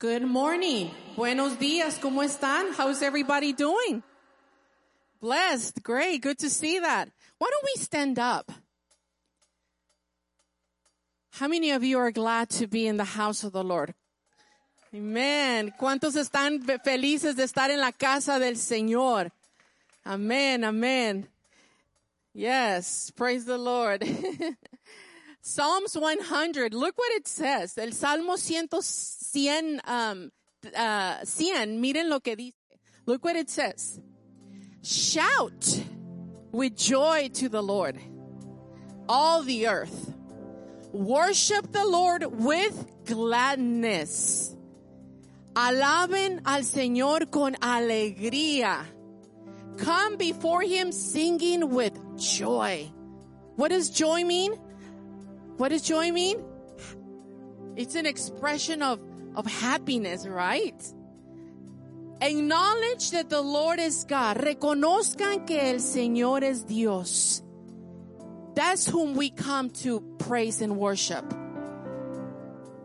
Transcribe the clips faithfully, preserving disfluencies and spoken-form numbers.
Good morning. Buenos dias. ¿Cómo están? How's everybody doing? Blessed. Great. Good to see that. Why don't we stand up? How many of you are glad to be in the house of the Lord? Amen. ¿Cuántos están felices de estar en la casa del Señor? Amen. Amen. Yes. Praise the Lord. Psalms one hundred. Look what it says. El Salmo one hundred. Um, uh, one hundred. Miren lo que dice. Look what it says. Shout with joy to the Lord, all the earth. Worship the Lord with gladness. Alaben al Señor con alegría. Come before Him singing with joy. What does joy mean? What does joy mean? It's an expression of, of happiness, right? Acknowledge that the Lord is God. Reconozcan que el Señor es Dios. That's whom we come to praise and worship.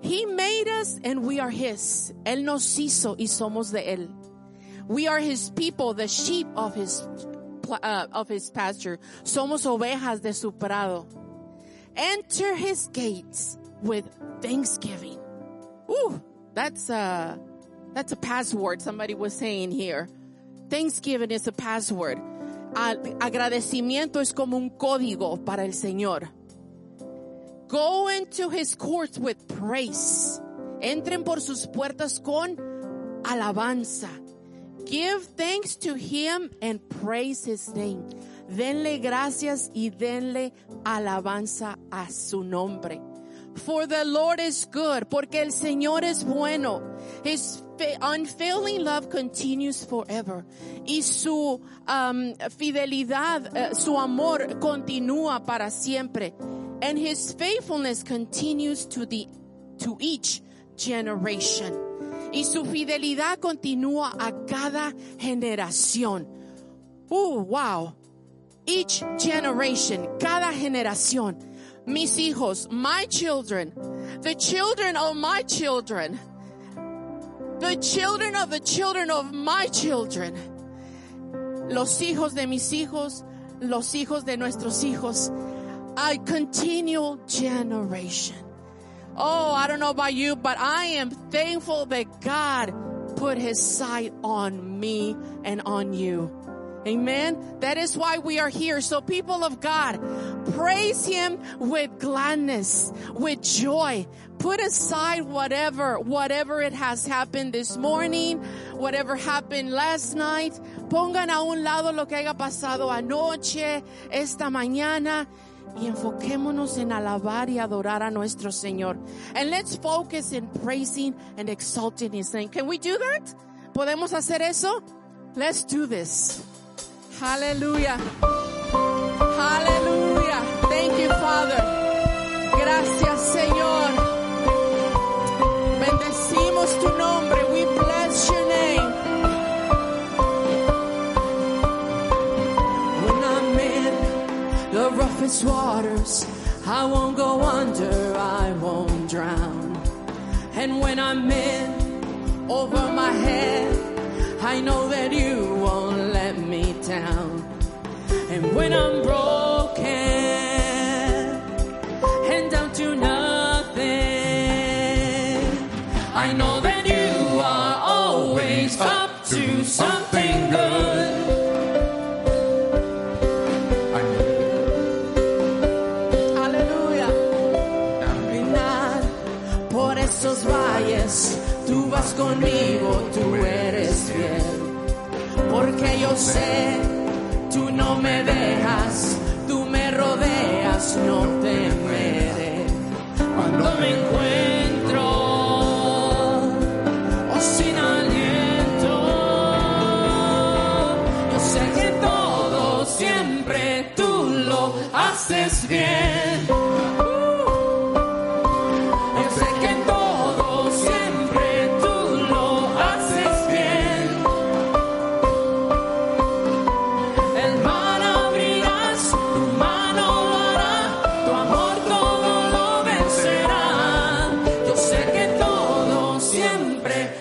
He made us and we are His. Él nos hizo y somos de Él. We are His people, the sheep of His uh, of His pasture. Somos ovejas de su prado. Enter His gates with thanksgiving. Ooh, that's a, that's a password somebody was saying here. Thanksgiving is a password. Agradecimiento es como un código para el Señor. Go into His courts with praise. Entren por sus puertas con alabanza. Give thanks to Him and praise His name. Denle gracias y denle alabanza a su nombre. For the Lord is good, porque el Señor es bueno. His unfailing love continues forever. Y su um, fidelidad, uh, su amor continúa para siempre. And His faithfulness continues to the to each generation. Y su fidelidad continúa a cada generación. Oh, wow. Each generation, cada generación. Mis hijos, my children, the children of my children, the children of the children of my children, los hijos de mis hijos, los hijos de nuestros hijos, a continual generation. Oh, I don't know about you, but I am thankful that God put His sight on me and on you. Amen. That is why we are here. So people of God, praise Him with gladness, with joy. Put aside whatever, whatever it has happened this morning, whatever happened last night. Pongan a un lado lo que haya pasado anoche, esta mañana, y enfoquémonos en alabar y adorar a nuestro Señor. And let's focus in praising and exalting His name. Can we do that? ¿Podemos hacer eso? Let's do this. Hallelujah. Hallelujah. Thank you, Father. Gracias, Señor. Bendecimos tu nombre. We bless your name. When I'm in the roughest waters, I won't go under, I won't drown. And when I'm in over my head, I know that you won't let me down. And when I'm broken and down to nothing, I know that you are always up to something good. Aleluya. Caminar por esos valles, tú vas conmigo, tú eres fiel. Porque yo sé, tú no me dejas, tú me rodeas, no temeré. Cuando me encuentro, o sin aliento, yo sé que todo siempre tú lo haces bien. Yo sé que todo siempre. Siempre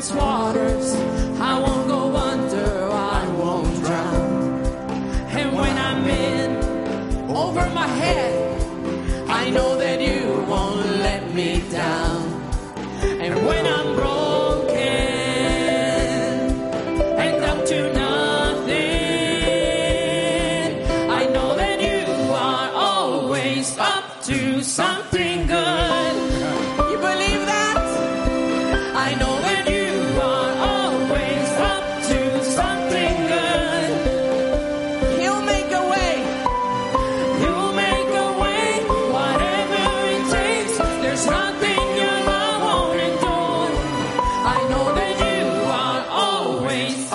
its waters, I won't go under, I won't drown. And when I'm in over my head, I know that you won't let me down. And when I'm broken and down to nothing, do something good. You believe that? I know that you are always up to something good. He'll make a way. You'll make a way. Whatever it takes, there's nothing your love won't endure. I know that you are always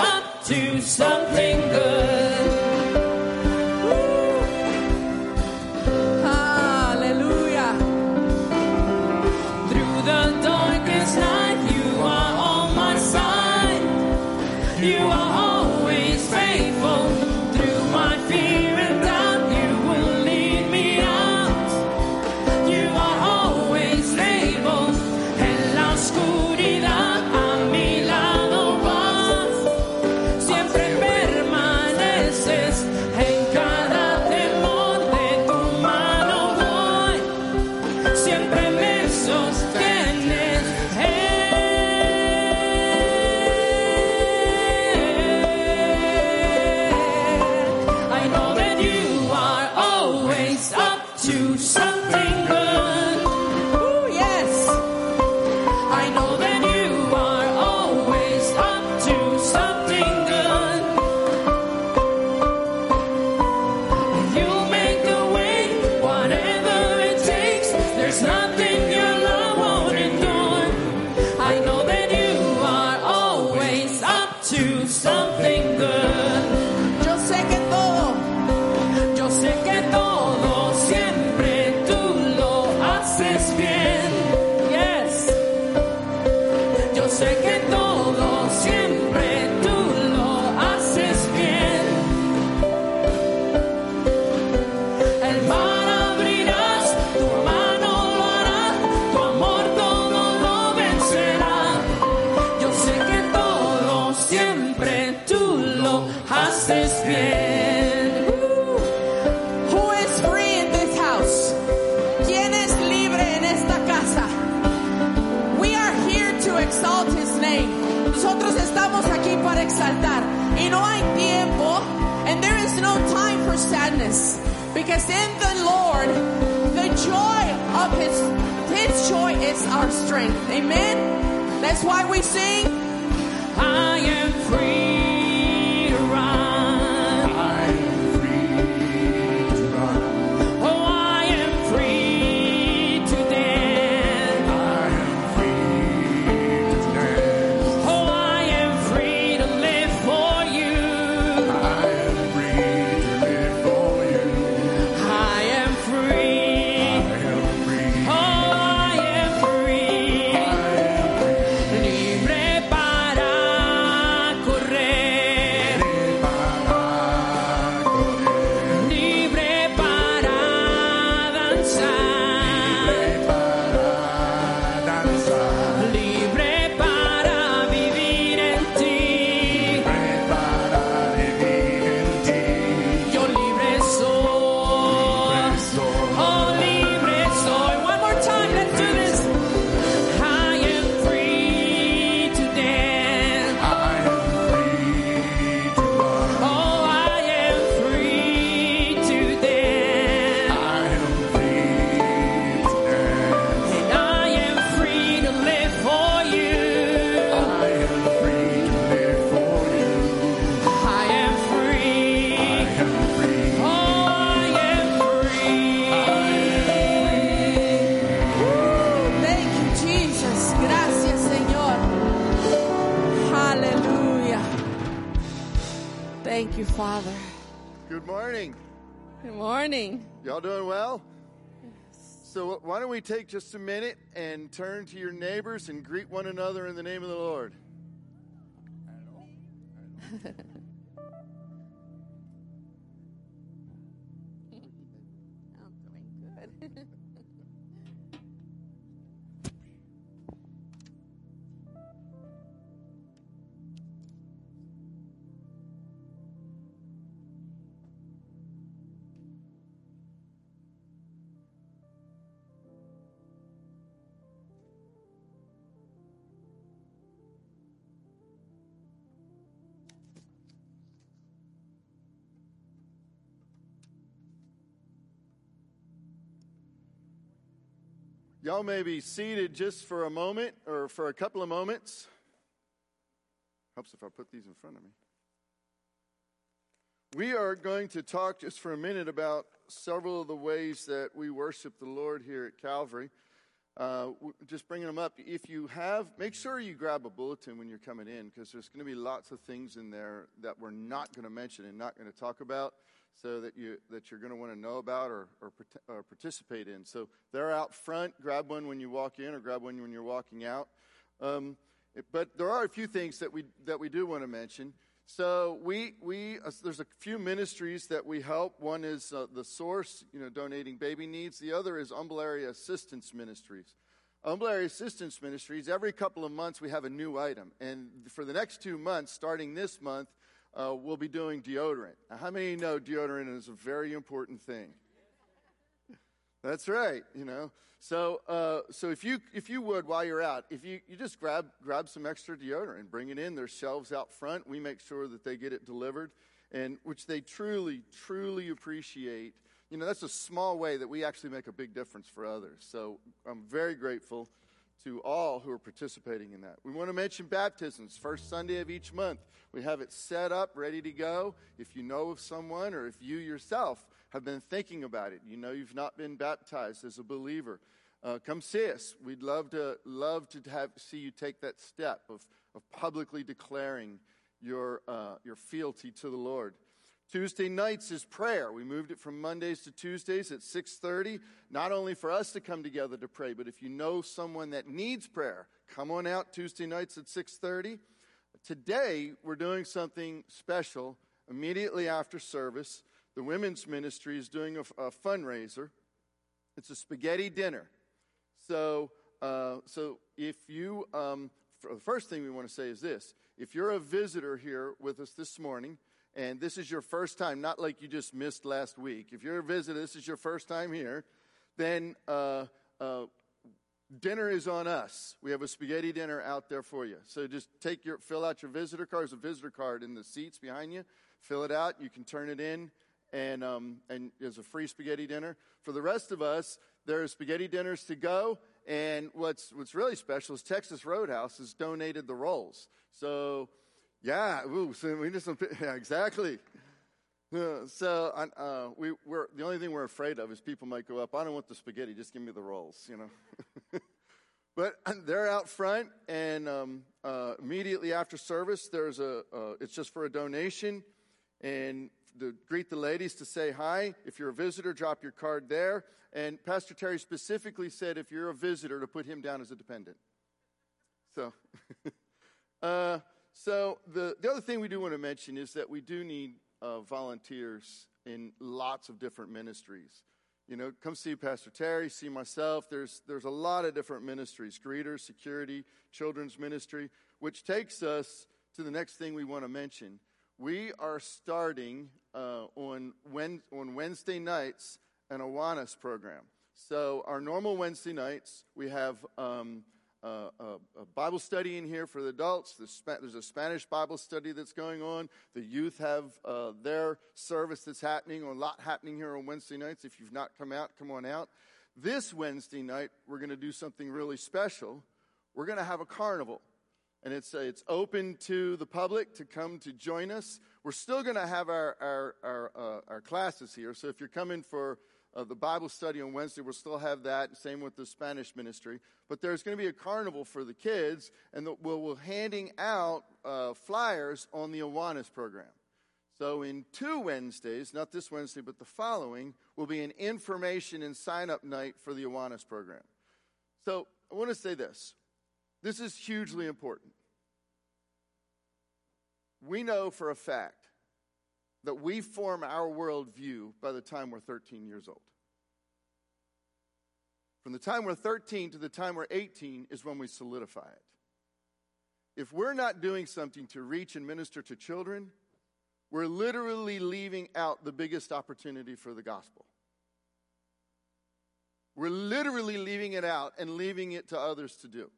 up to something good. Nosotros estamos aquí para exaltar. Y no hay tiempo. And there is no time for sadness. Because in the Lord, the joy of His, His joy is our strength. Amen? That's why we sing, I am free to run. I am free to run. Oh, I am free. Father. Good morning. Good morning. Y'all doing well? Yes. So why don't we take just a minute and turn to your neighbors and greet one another in the name of the Lord. I don't know. I don't know. I'm doing good. Y'all may be seated just for a moment or for a couple of moments. Helps if I put these in front of me. We are going to talk just for a minute about several of the ways that we worship the Lord here at Calvary. Uh, just bringing them up. If you have, make sure you grab a bulletin when you're coming in, because there's going to be lots of things in there that we're not going to mention and not going to talk about, so that, you, that you're going to want to know about or, or, or participate in. So they're out front. Grab one when you walk in or grab one when you're walking out. Um, but there are a few things that we that we do want to mention. So we we uh, there's a few ministries that we help. One is uh, The Source, you know, donating baby needs. The other is Umbrella Assistance Ministries. Umbrella Assistance Ministries, every couple of months we have a new item. And for the next two months, starting this month, uh, we'll be doing deodorant. Now, how many know deodorant is a very important thing? That's right, you know. So uh, so if you if you would, while you're out, if you, you just grab grab some extra deodorant and bring it in. There's shelves out front. We make sure that they get it delivered, and which they truly, truly appreciate. You know, that's a small way that we actually make a big difference for others. So I'm very grateful to all who are participating in that. We want to mention baptisms. First Sunday of each month, we have it set up, ready to go. If you know of someone, or if you yourself have been thinking about it, you know you've not been baptized as a believer, uh, come see us. We'd love to love to have see you take that step of, of publicly declaring your uh, your fealty to the Lord. Tuesday nights is prayer. We moved it from Mondays to Tuesdays at six thirty, not only for us to come together to pray, but if you know someone that needs prayer, come on out Tuesday nights at six thirty. Today, we're doing something special immediately after service. The women's ministry is doing a, a fundraiser. It's a spaghetti dinner. So, uh, so if you, um, the first thing we want to say is this. If you're a visitor here with us this morning, and this is your first time, not like you just missed last week. If you're a visitor, this is your first time here, then uh, uh, dinner is on us. We have a spaghetti dinner out there for you. So just take your, fill out your visitor card. There's a visitor card in the seats behind you. Fill it out. You can turn it in. And um, and there's a free spaghetti dinner. For the rest of us, there are spaghetti dinners to go. And what's what's really special is Texas Roadhouse has donated the rolls. So, yeah, ooh, so we need some. Yeah, exactly. So uh, we we're the only thing we're afraid of is people might go up. I don't want the spaghetti. Just give me the rolls, you know. But they're out front, and um, uh, immediately after service, there's a. Uh, it's just for a donation, and to greet the ladies, to say hi. If you're a visitor, drop your card there. And Pastor Terry specifically said if you're a visitor, to put him down as a dependent. So uh, so the, the other thing we do want to mention is that we do need uh, volunteers in lots of different ministries. You know, come see Pastor Terry, see myself. There's, there's a lot of different ministries, greeters, security, children's ministry, which takes us to the next thing we want to mention. We are starting uh, on Wen- on Wednesday nights an Awanas program. So our normal Wednesday nights, we have um, uh, a, a Bible study in here for the adults. The Sp- there's a Spanish Bible study that's going on. The youth have uh, their service that's happening, or a lot happening here on Wednesday nights. If you've not come out, come on out. This Wednesday night, we're going to do something really special. We're going to have a carnival. And it's uh, it's open to the public to come to join us. We're still going to have our our our, uh, our classes here. So if you're coming for uh, the Bible study on Wednesday, we'll still have that. Same with the Spanish ministry. But there's going to be a carnival for the kids, and the, we'll, we're handing out uh, flyers on the Awanas program. So in two Wednesdays, not this Wednesday, but the following, will be an information and sign-up night for the Awanas program. So I want to say this. This is hugely important. We know for a fact that we form our worldview by the time we're thirteen years old. From the time we're thirteen to the time we're eighteen is when we solidify it. If we're not doing something to reach and minister to children, we're literally leaving out the biggest opportunity for the gospel. We're literally leaving it out and leaving it to others to do.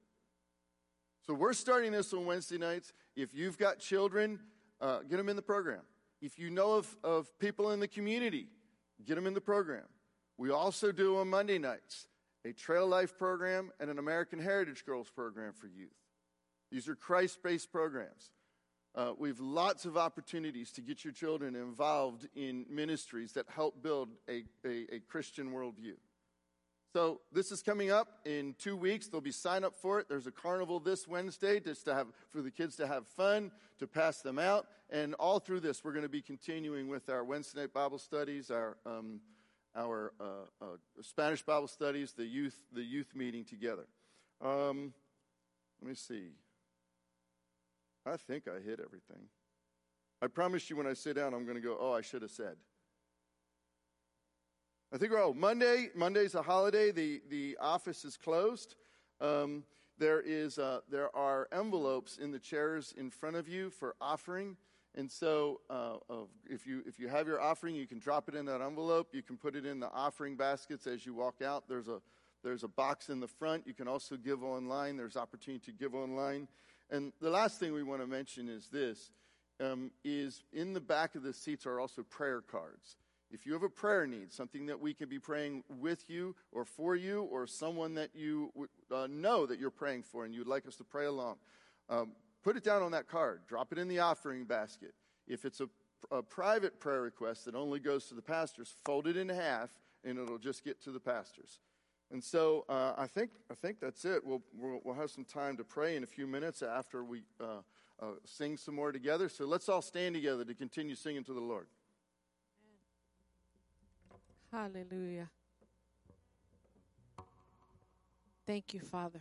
So we're starting this on Wednesday nights. If you've got children, uh, get them in the program. If you know of, of people in the community, get them in the program. We also do on Monday nights a Trail Life program, and an American Heritage Girls program for youth. These are Christ-based programs. Uh, we have lots of opportunities to get your children involved in ministries that help build a, a, a Christian worldview. So this is coming up in two weeks. There'll be sign up for it. There's a carnival this Wednesday just to have for the kids to have fun, to pass them out. And all through this, we're going to be continuing with our Wednesday night Bible studies, our um, our uh, uh, Spanish Bible studies, the youth the youth meeting together. Um, let me see. I think I hit everything. I promise you when I sit down, I'm going to go, oh, I should have said. I think, oh, Monday, Monday's a holiday. The, the office is closed. Um, there is uh, there are envelopes in the chairs in front of you for offering. And so uh, of, if you if you have your offering, you can drop it in that envelope. You can put it in the offering baskets as you walk out. There's a, there's a box in the front. You can also give online. There's opportunity to give online. And the last thing we want to mention is this, um, is in the back of the seats are also prayer cards. If you have a prayer need, something that we can be praying with you or for you or someone that you uh, know that you're praying for and you'd like us to pray along, um, put it down on that card. Drop it in the offering basket. If it's a, a private prayer request that only goes to the pastors, fold it in half and it'll just get to the pastors. And so uh, I think I think that's it. We'll, we'll we'll have some time to pray in a few minutes after we uh, uh, sing some more together. So let's all stand together to continue singing to the Lord. Hallelujah. Thank you, Father.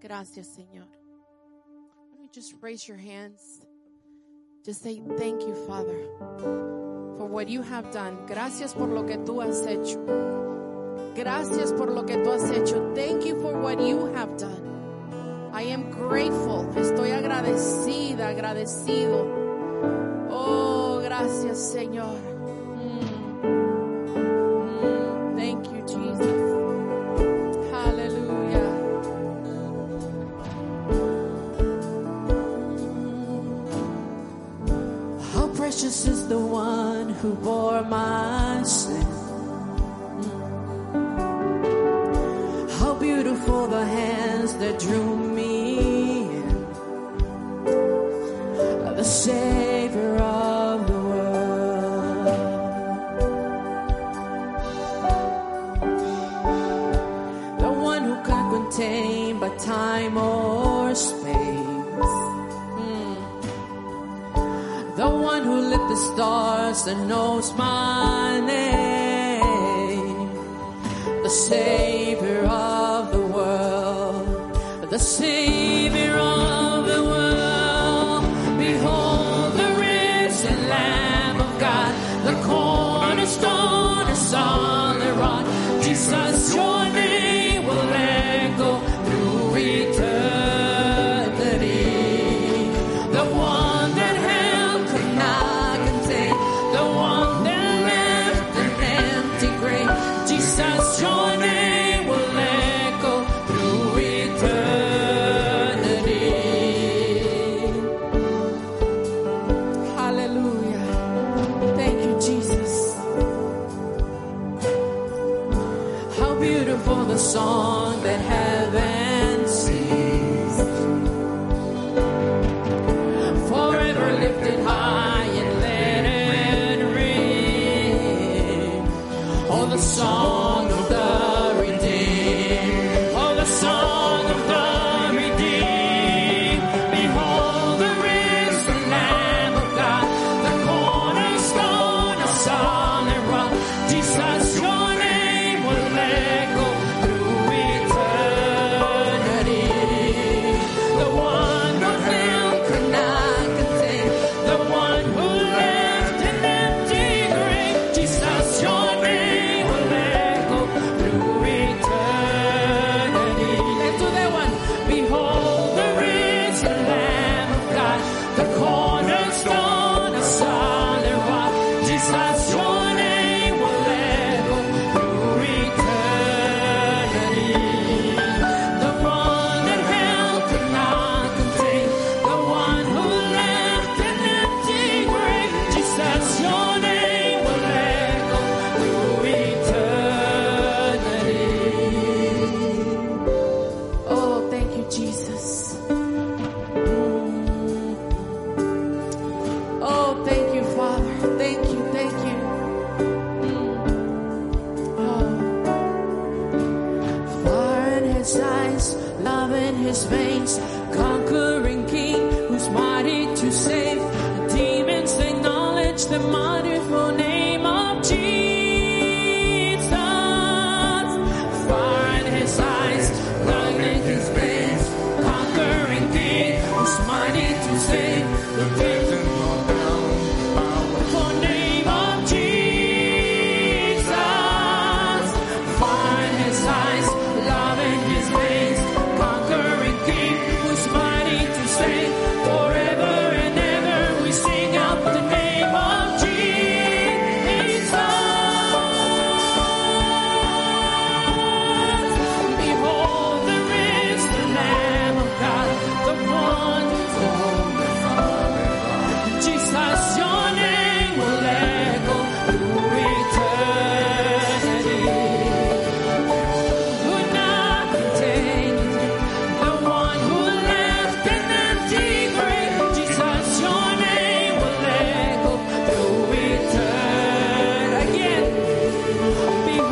Gracias, Señor. Let me just raise your hands. Just say thank you, Father, for what you have done. Gracias por lo que tú has hecho. Gracias por lo que tú has hecho. Thank you for what you have done. I am grateful. Estoy agradecida, agradecido. Oh, gracias, Señor. Mm. Mm. Thank you, Jesus. Hallelujah. How precious is the one who bore my sin. Beautiful the hands that drew me in, the Savior of the world, the one who can't contain but time or space, mm. the one who lit the stars and knows my name, the Savior of the Savior of the world. Behold the risen Lamb of God, the cornerstone is on the rock. Jesus, your name will echo through eternity. The one that hell could not contain, the one that left an empty grave. Jesus, your name. Song that heaven sings, forever lifted high and let it ring. Oh, the song of the redeemed. Oh, the song of the redeemed. Behold the risen Lamb of God, the cornerstone, a solid rock. Jesus, your name will echo. Your name will echo his veins, conquering king who's mighty to save. The demons acknowledge the wonderful name of Jesus. Fire in his eyes, love in his veins, conquering king who's mighty to save. The victim fall down, powerful name of Jesus. Fire in his eyes, love in his veins, conquering king who's mighty to save. Forever and ever we sing out the name of Jesus. Behold, there is the Lamb of God, the one who Jesus, your name will echo through eternity. Who not contained, the one who left an empty grave. Jesus, your name will echo through eternity. Again,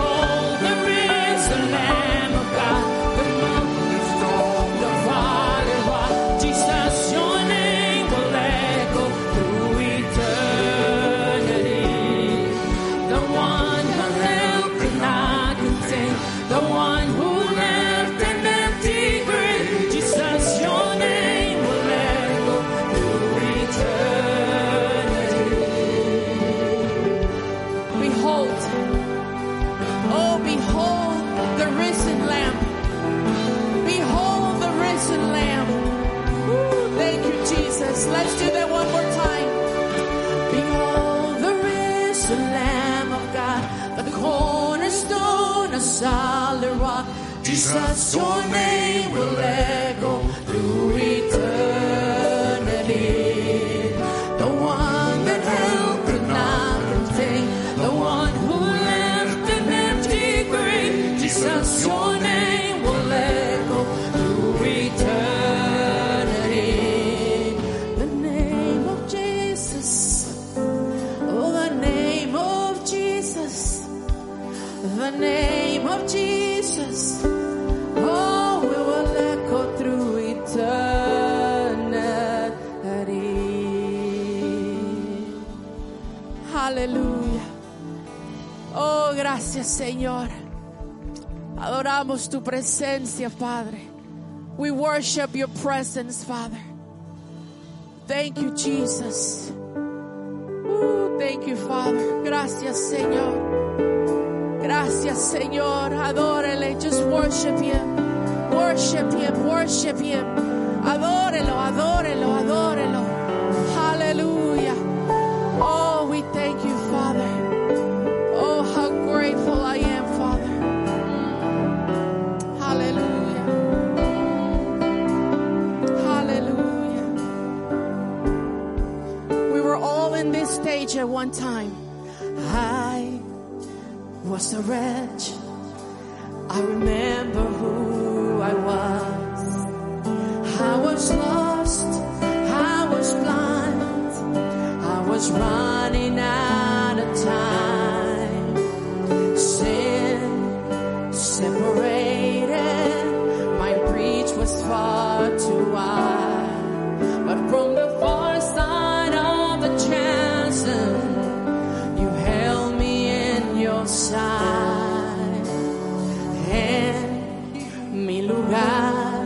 behold, there is the Lamb of God, the Mother of the Father of all. Jesus, your name will echo through eternity. The one who held could not contain, the one who left an empty grave. Jesus, your name will echo through eternity. Behold, oh behold the risen Lamb. Behold the risen Lamb. Woo, thank you, Jesus. Let's do that one more time. Behold the risen Lamb of God, the cornerstone, a solid rock. Jesus, your name will echo through eternity. The one that hell could not contain, the one who left an empty grave. Jesus, your name will echo through eternity. The name of Jesus, oh, the name of Jesus, the name of Jesus, oh, we will echo through eternity. Aleluya. Oh, gracias, Señor. Adoramos tu presencia, Padre. We worship your presence, Father. Thank you, Jesus. Ooh, thank you, Father. Gracias, Señor. Gracias, Señor. Adórele. Just worship Him. Worship Him. Worship Him. Adórelo, adórelo, adórelo. Hallelujah. Oh, we thank you, Father. Oh, how grateful I am, Father. Hallelujah. Hallelujah. We were all in this stage at one time. I was a wretch. I remember who I was. I was lost. I was blind. I was running out of time. Sin separated. My reach was far too wide. But from the far side of the chasm, you held me in your side. En mi lugar,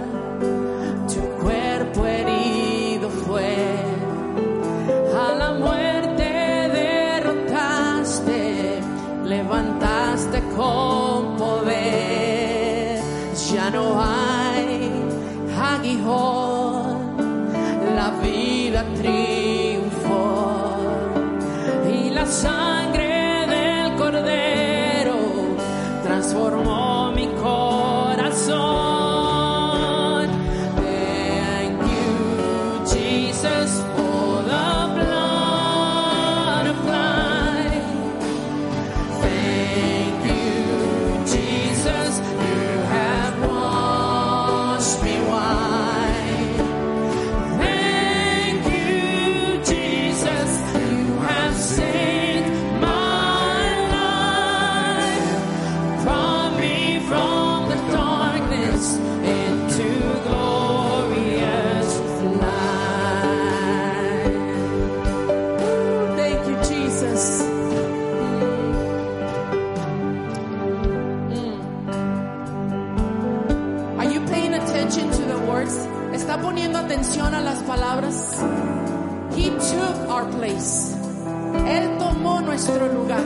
tu cuerpo herido fue. A la muerte derrotaste, levantaste con poder. Ya no hay aguijón, la vida triunfó y la sangre del cordero transformó mi corazón. Thank you, Jesus, for the blood applied. Thank you, Jesus, you have washed me white. Thank you, Jesus, you have saved está poniendo atención a las palabras. He took our place. Él tomó nuestro lugar.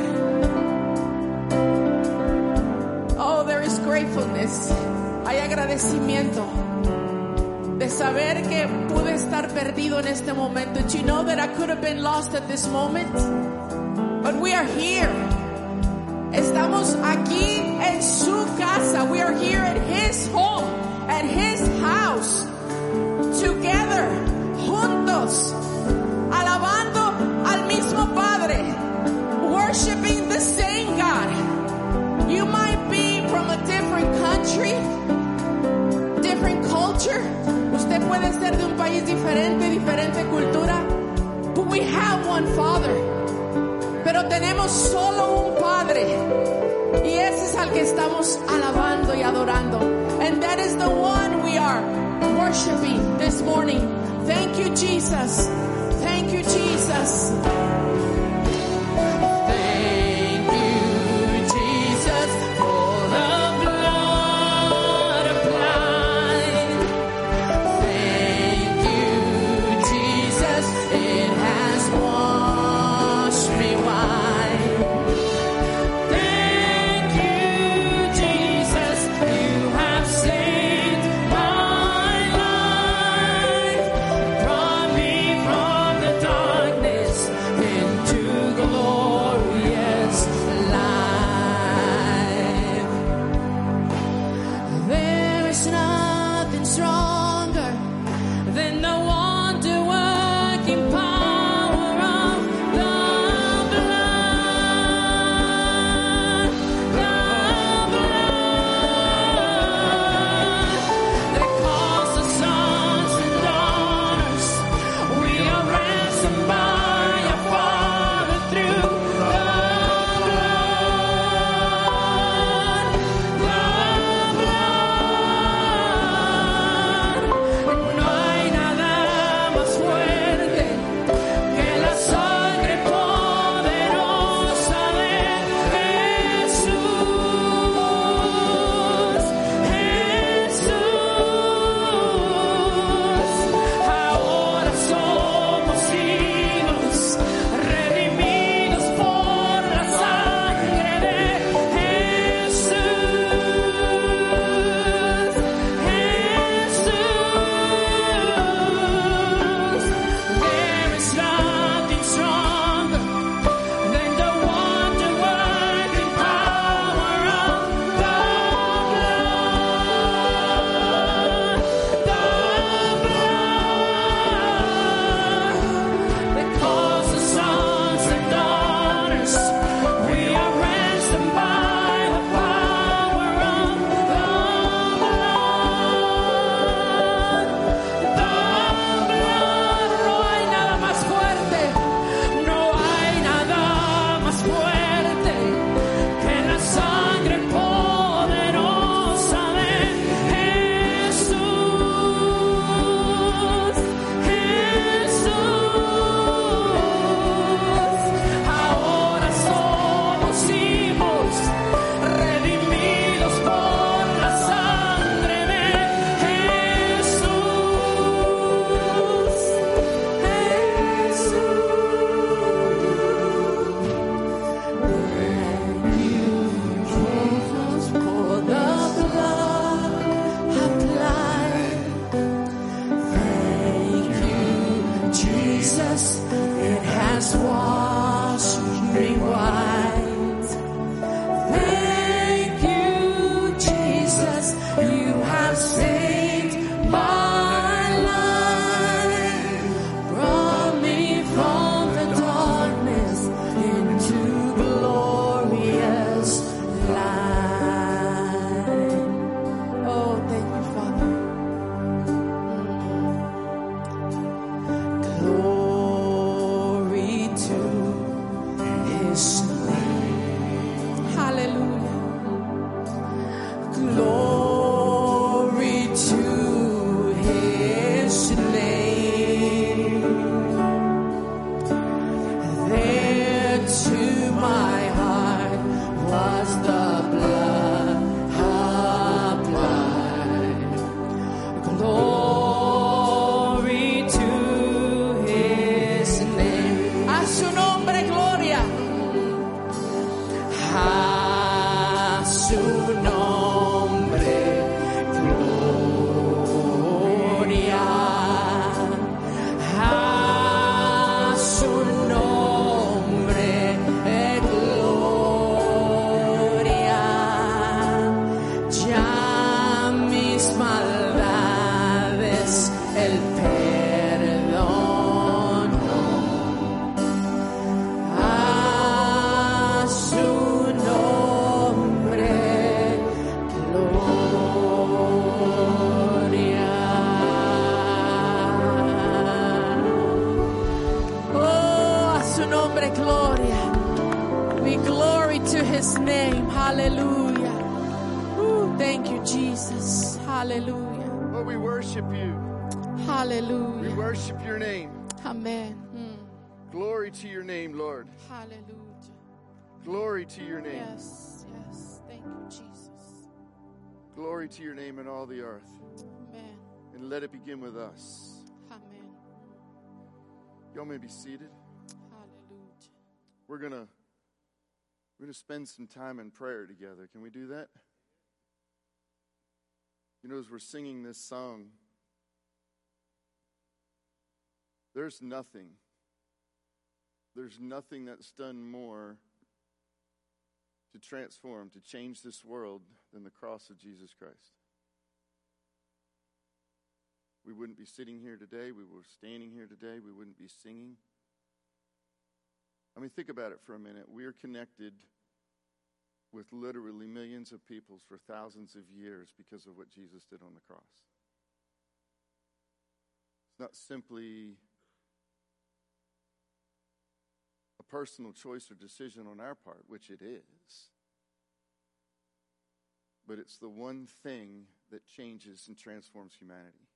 Oh, there is gratefulness. Hay agradecimiento de saber que pude estar perdido en este momento. Did you know that I could have been lost at this moment? But we are here. Estamos aquí en su casa. We are here at his home, at his house. Together, juntos, alabando al mismo Padre, worshiping the same God. You might be from a different country, different culture. Usted puede ser de un país diferente, diferente cultura. But we have one Father. Pero tenemos solo un Padre. Y ese es al que estamos alabando y adorando. And that is the one we are worshiping this morning. Thank you, Jesus. Thank you, Jesus. Thank you, Jesus, for the blood applied. Thank you, Jesus, it has washed me white. Thank you, Jesus, you have saved my life. Brought me from the darkness. Glory to your name. Yes, yes. Thank you, Jesus. Glory to your name in all the earth. Amen. And let it begin with us. Amen. Y'all may be seated. Hallelujah. We're gonna we're gonna spend some time in prayer together. Can we do that? You know, as we're singing this song, there's nothing. There's nothing that's done more to transform, to change this world than the cross of Jesus Christ. We wouldn't be sitting here today. We were standing here today. We wouldn't be singing. I mean, think about it for a minute. We are connected with literally millions of people for thousands of years because of what Jesus did on the cross. It's not simply personal choice or decision on our part, which it is, but it's the one thing that changes and transforms humanity.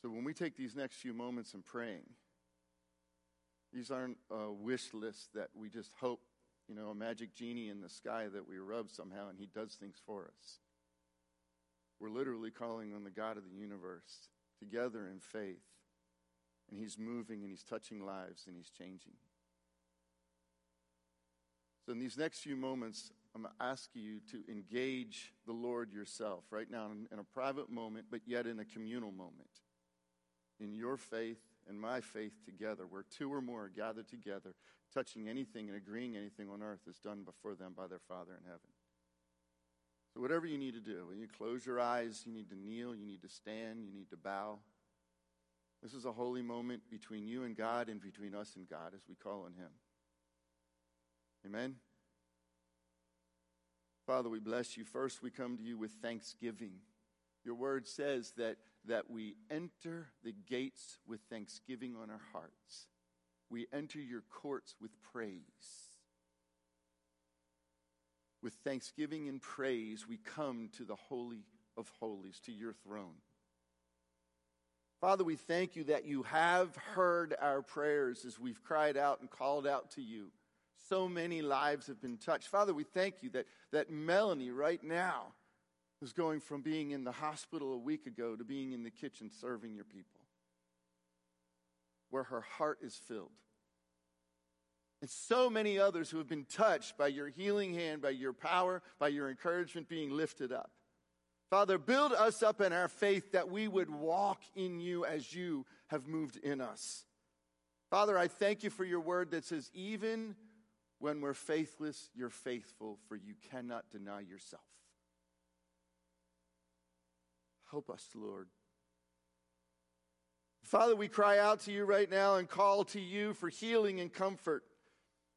So when we take these next few moments in praying, these aren't a wish list that we just hope, you know, a magic genie in the sky that we rub somehow and he does things for us. We're literally calling on the God of the universe together in faith. And he's moving and he's touching lives and he's changing. So in these next few moments, I'm going to ask you to engage the Lord yourself right now in, in a private moment, but yet in a communal moment. In your faith and my faith together, where two or more are gathered together, touching anything and agreeing anything on earth is done before them by their Father in heaven. So whatever you need to do, when you close your eyes, you need to kneel, you need to stand, you need to bow. This is a holy moment between you and God and between us and God as we call on him. Amen? Father, we bless you. First, we come to you with thanksgiving. Your word says that, that we enter the gates with thanksgiving on our hearts. We enter your courts with praise. With thanksgiving and praise, we come to the Holy of Holies, to your throne. Father, we thank you that you have heard our prayers as we've cried out and called out to you. So many lives have been touched. Father, we thank you that, that Melanie right now is going from being in the hospital a week ago to being in the kitchen serving your people, where her heart is filled. And so many others who have been touched by your healing hand, by your power, by your encouragement being lifted up. Father, build us up in our faith that we would walk in you as you have moved in us. Father, I thank you for your word that says, even when we're faithless, you're faithful, for you cannot deny yourself. Help us, Lord. Father, we cry out to you right now and call to you for healing and comfort.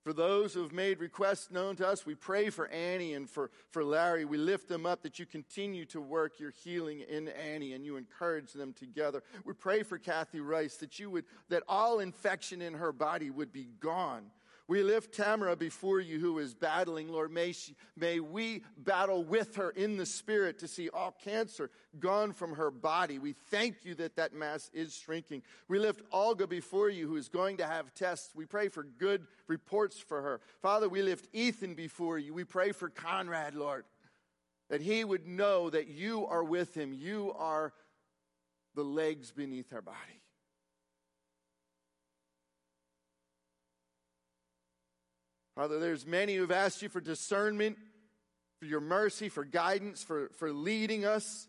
For those who have made requests known to us, we pray for Annie and for, for Larry. We lift them up that you continue to work your healing in Annie and you encourage them together. We pray for Kathy Rice that you would that all infection in her body would be gone. We lift Tamara before you who is battling, Lord. May, she, may we battle with her in the spirit to see all cancer gone from her body. We thank you that that mass is shrinking. We lift Olga before you who is going to have tests. We pray for good reports for her. Father, we lift Ethan before you. We pray for Conrad, Lord, that he would know that you are with him. You are the legs beneath our body. Father, there's many who've asked you for discernment, for your mercy, for guidance, for, for leading us.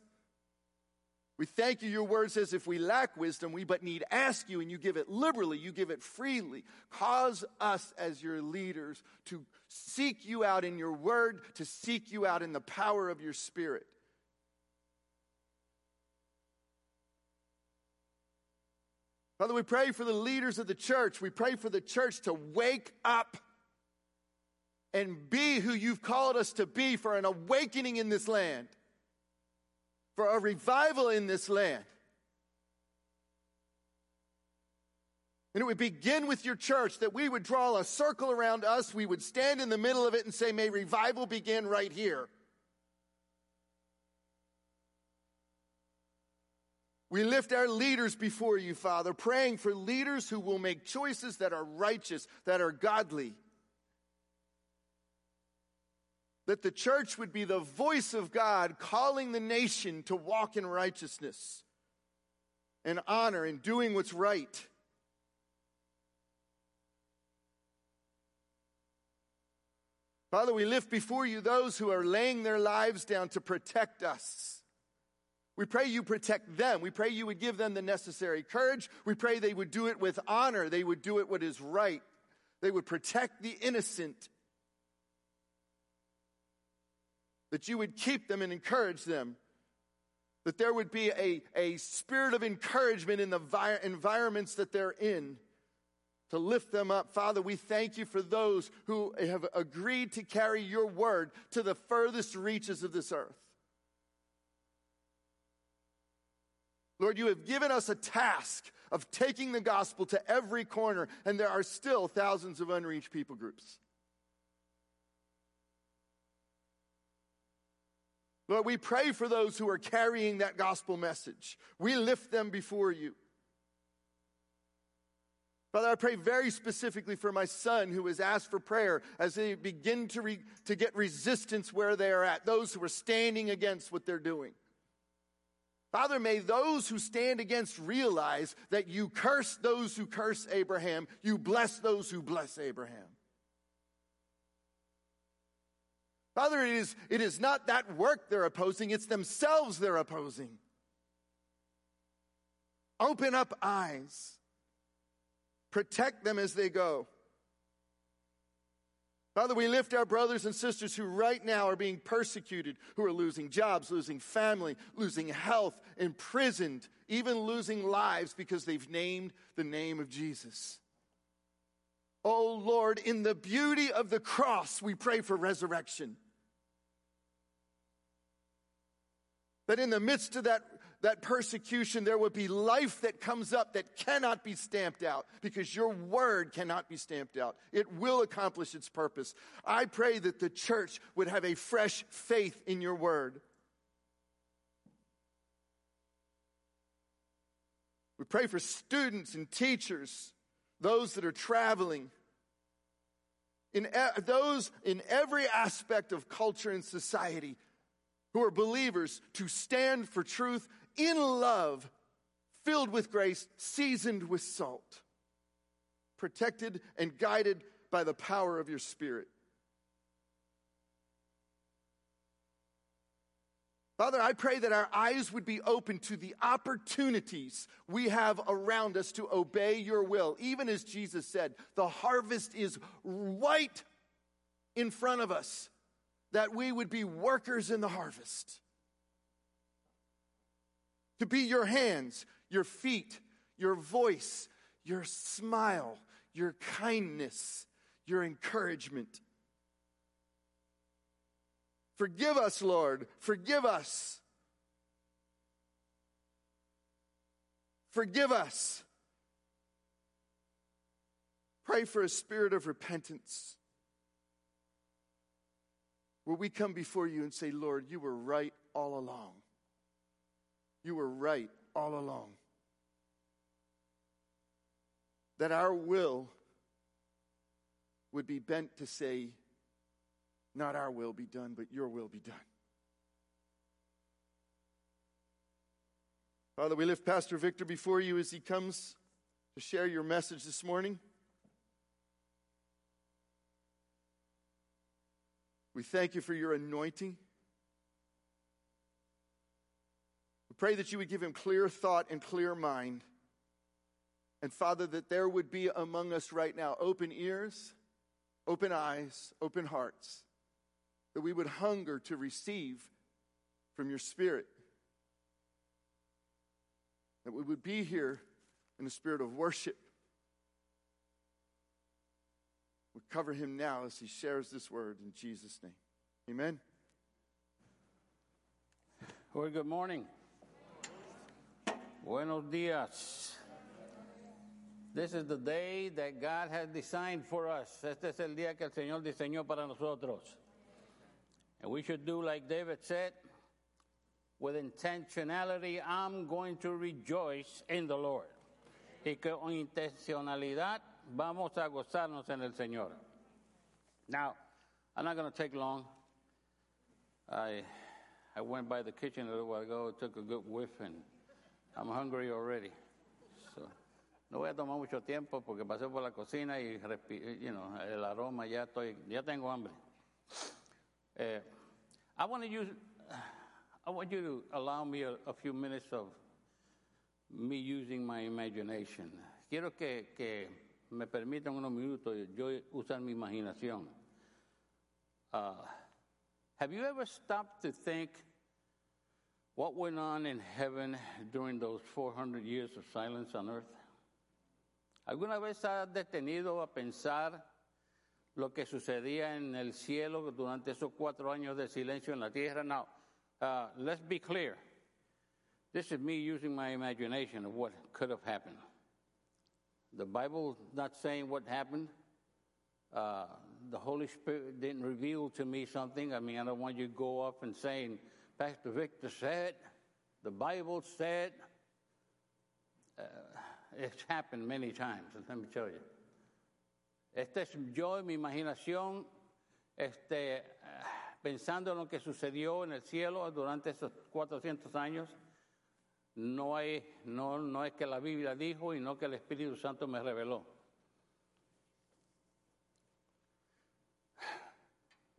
We thank you. Your word says if we lack wisdom, we but need ask you, and you give it liberally. You give it freely. Cause us as your leaders to seek you out in your word, to seek you out in the power of your Spirit. Father, we pray for the leaders of the church. We pray for the church to wake up and be who you've called us to be, for an awakening in this land, for a revival in this land. And it would begin with your church, that we would draw a circle around us. We would stand in the middle of it and say, may revival begin right here. We lift our leaders before you, Father, praying for leaders who will make choices that are righteous, that are godly. That the church would be the voice of God, calling the nation to walk in righteousness and honor and doing what's right. Father, we lift before you those who are laying their lives down to protect us. We pray you protect them. We pray you would give them the necessary courage. We pray they would do it with honor. They would do it what is right. They would protect the innocent. That you would keep them and encourage them. That there would be a, a spirit of encouragement in the vi- environments that they're in, to lift them up. Father, we thank you for those who have agreed to carry your word to the furthest reaches of this earth. Lord, you have given us a task of taking the gospel to every corner, and there are still thousands of unreached people groups. Lord, we pray for those who are carrying that gospel message. We lift them before you. Father, I pray very specifically for my son who has asked for prayer as they begin to, re- to get resistance where they are at, those who are standing against what they're doing. Father, may those who stand against realize that you curse those who curse Abraham. You bless those who bless Abraham. Father, it is, it is not that work they're opposing, it's themselves they're opposing. Open up eyes. Protect them as they go. Father, we lift our brothers and sisters who right now are being persecuted, who are losing jobs, losing family, losing health, imprisoned, even losing lives because they've named the name of Jesus. Oh Lord, in the beauty of the cross, we pray for resurrection. That in the midst of that, that persecution, there would be life that comes up that cannot be stamped out, because your word cannot be stamped out. It will accomplish its purpose. I pray that the church would have a fresh faith in your word. We pray for students and teachers, those that are traveling, in e- those in every aspect of culture and society who are believers, to stand for truth in love, filled with grace, seasoned with salt, protected and guided by the power of your Spirit. Father, I pray that our eyes would be open to the opportunities we have around us to obey your will. Even as Jesus said, the harvest is right in front of us, that we would be workers in the harvest. To be your hands, your feet, your voice, your smile, your kindness, your encouragement. Forgive us, Lord. Forgive us. Forgive us. Pray for a spirit of repentance, where we come before you and say, Lord, you were right all along. You were right all along. That our will would be bent to say, not our will be done, but your will be done. Father, we lift Pastor Victor before you as he comes to share your message this morning. We thank you for your anointing. We pray that you would give him clear thought and clear mind. And Father, that there would be among us right now open ears, open eyes, open hearts, that we would hunger to receive from your Spirit, that we would be here in a spirit of worship. We cover him now as he shares this word in Jesus' name. Amen. Well, good morning. Buenos dias. This is the day that God has designed for us. Este es el día que el Señor diseñó para nosotros. And we should do like David said, with intentionality, I'm going to rejoice in the Lord. Y con intencionalidad, vamos a gozarnos en el Señor. Now, I'm not going to take long. I I went by the kitchen a little while ago, took a good whiff, and I'm hungry already. So, no voy a tomar mucho tiempo porque pasé por la cocina y, you know, el aroma ya estoy, ya tengo hambre. Uh, I want to use, I want you to allow me a, a few minutes of me using my imagination. Quiero que, que me permitan unos minutos yo usar mi imaginación. Uh, have you ever stopped to think what went on in heaven during those four hundred years of silence on earth? ¿Alguna vez has detenido a pensar lo que sucedía en el cielo durante esos cuatro años de silencio en la tierra? Now, uh, let's be clear. This is me using my imagination of what could have happened. The Bible is not saying what happened. Uh, the Holy Spirit didn't reveal to me something. I mean, I don't want you to go off and saying, Pastor Victor said, the Bible said. Uh, it's happened many times, let me tell you. Este es yo en mi imaginación, este, pensando en lo que sucedió en el cielo durante esos cuatrocientos años. No hay, no, no es que la Biblia dijo y no que el Espíritu Santo me reveló.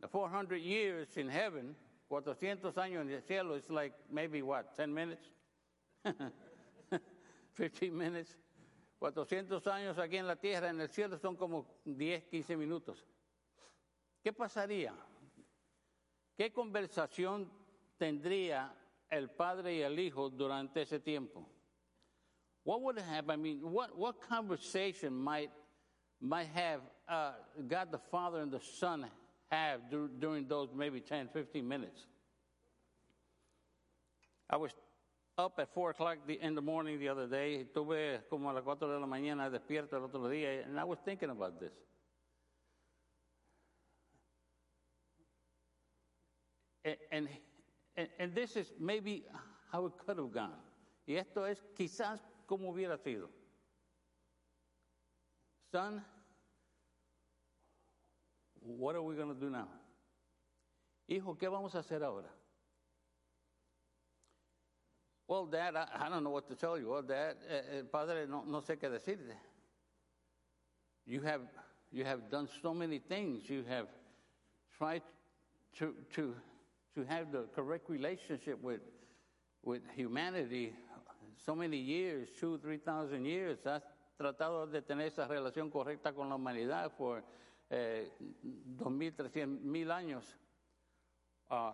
The four hundred years in heaven, cuatrocientos años en el cielo, it's like maybe what, ten minutes? fifteen minutes? cuatrocientos años aquí en la tierra, en el cielo son como diez, quince minutos. ¿Qué pasaría? ¿Qué conversación tendría el padre y el hijo durante ese tiempo? What would have, I mean, what, what conversation might, might have uh, God the Father and the Son have du- during those maybe ten, fifteen minutes? I was up at four o'clock the, in the morning the other day. Estuve como a las cuatro de la mañana despierto el otro día, and I was thinking about this. And, and, and, and this is maybe how it could have gone. Y esto es quizás como hubiera sido. Son, what are we going to do now? Hijo, ¿qué vamos a hacer ahora? Well, Dad, I, I don't know what to tell you. Well, Dad, eh, Padre, no, no sé qué decirte. You have, you have done so many things. You have tried to to to have the correct relationship with with humanity. So many years, two, three thousand years. Has tratado de tener esa relación correcta con la humanidad por eh, dos mil, trescientos mil años. Uh,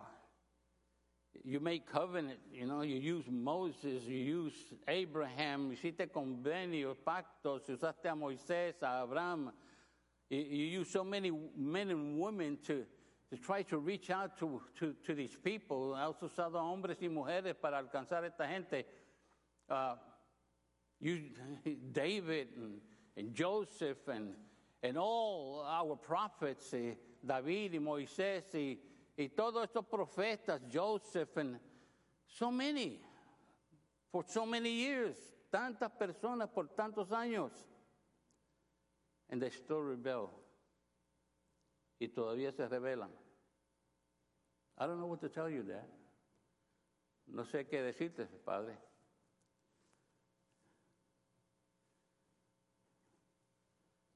You make covenant, you know, you use Moses, you use Abraham, hiciste convenios, pactos, usaste a Moisés, a Abraham. You, you use so many men and women to, to try to reach out to, to, to these people. Has usado hombres y mujeres para alcanzar esta gente. Uh, you, David and, and Joseph and, and all our prophets, y David y Moisés, y y todos estos profetas, Joseph, and so many, for so many years, tantas personas por tantos años, and they still rebel, y todavía se rebelan. I don't know what to tell you, Dad. No sé qué decirte, Padre.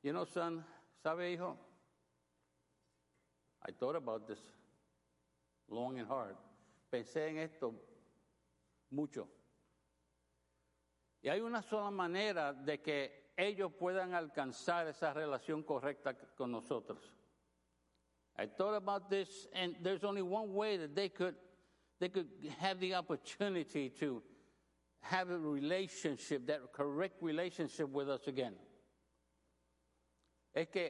You know, son, ¿sabe, hijo? I thought about this long and hard. Pensé en esto mucho. Y hay una sola manera de que ellos puedan alcanzar esa relación correcta con nosotros. I thought about this, and there's only one way that they could they could have the opportunity to have a relationship, that correct relationship with us again. Es que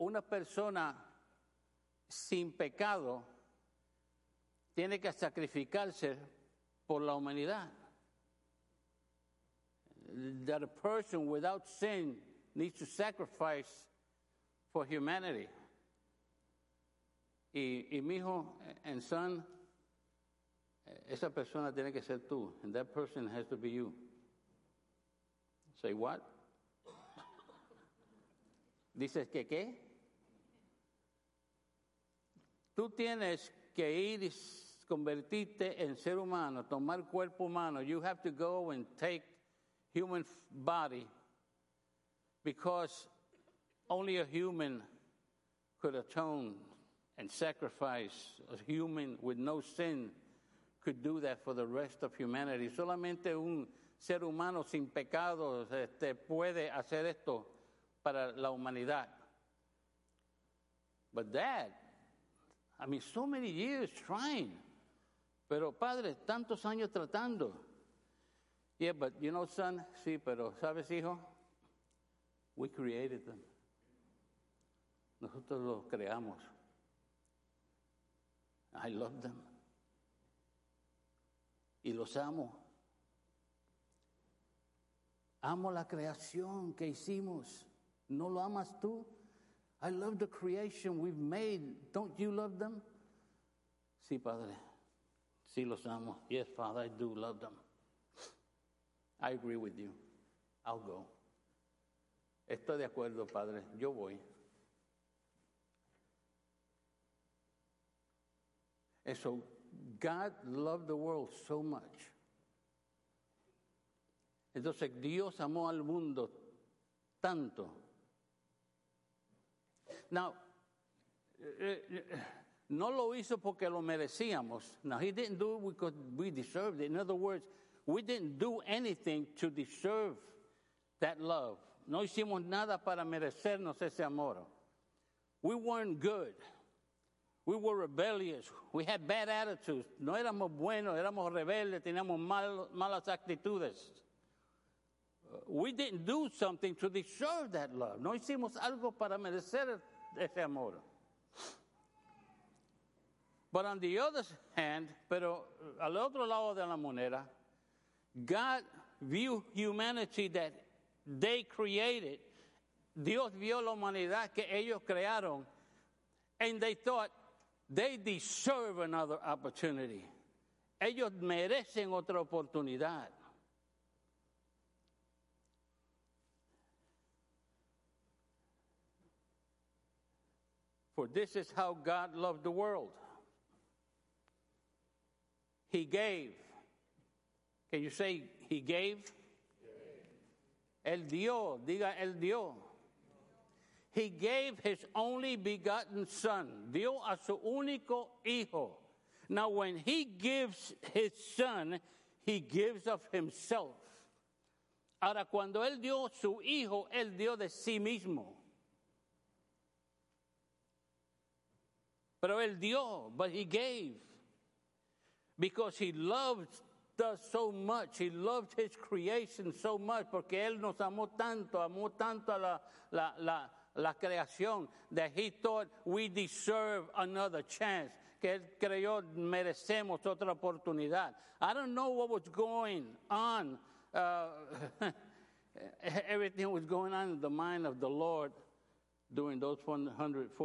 una persona sin pecado tiene que sacrificarse por la humanidad. That a person without sin needs to sacrifice for humanity. Y, y mi hijo and son, esa persona tiene que ser tú. And that person has to be you. Say what? Dices que qué? Tú tienes que ir y convertirte en ser humano, tomar cuerpo humano. You have to go and take human body, because only a human could atone and sacrifice. A human with no sin could do that for the rest of humanity. Solamente un ser humano sin pecados este, puede hacer esto para la humanidad. But that, I mean, so many years trying. Pero padre, tantos años tratando. Yeah, but you know, son, sí, pero sabes, hijo, we created them. Nosotros los creamos. I love them. Y los amo. Amo la creación que hicimos. ¿No lo amas tú? I love the creation we've made. Don't you love them? Sí, padre. Sí, los amo. Yes, Father, I do love them. I agree with you. I'll go. Estoy de acuerdo, padre. Yo voy. And so God loved the world so much. Entonces Dios amó al mundo tanto. Now, no lo hizo porque lo merecíamos. Now, he didn't do it because we deserved it. In other words, we didn't do anything to deserve that love. No hicimos nada para merecernos ese amor. We weren't good. We were rebellious. We had bad attitudes. No éramos buenos, éramos rebeldes, teníamos mal, malas actitudes. We didn't do something to deserve that love. No hicimos algo para merecer ese amor. But on the other hand, pero al otro lado de la moneda, God viewed humanity that they created. Dios vio la humanidad que ellos crearon. And they thought, they deserve another opportunity. Ellos merecen otra oportunidad. For this is how God loved the world. He gave. Can you say, he gave? Él dio. Diga, él dio. He gave his only begotten son. Dio a su único hijo. Now, when he gives his son, he gives of himself. Ahora, cuando él dio su hijo, él dio de sí mismo. Pero él dio, but he gave. Because he loved us so much. He loved his creation so much. Porque él nos amó tanto, amó tanto a la, la, la, la creación, that he thought we deserve another chance. Que él creyó merecemos otra oportunidad. I don't know what was going on. Uh, everything was going on in the mind of the Lord during those four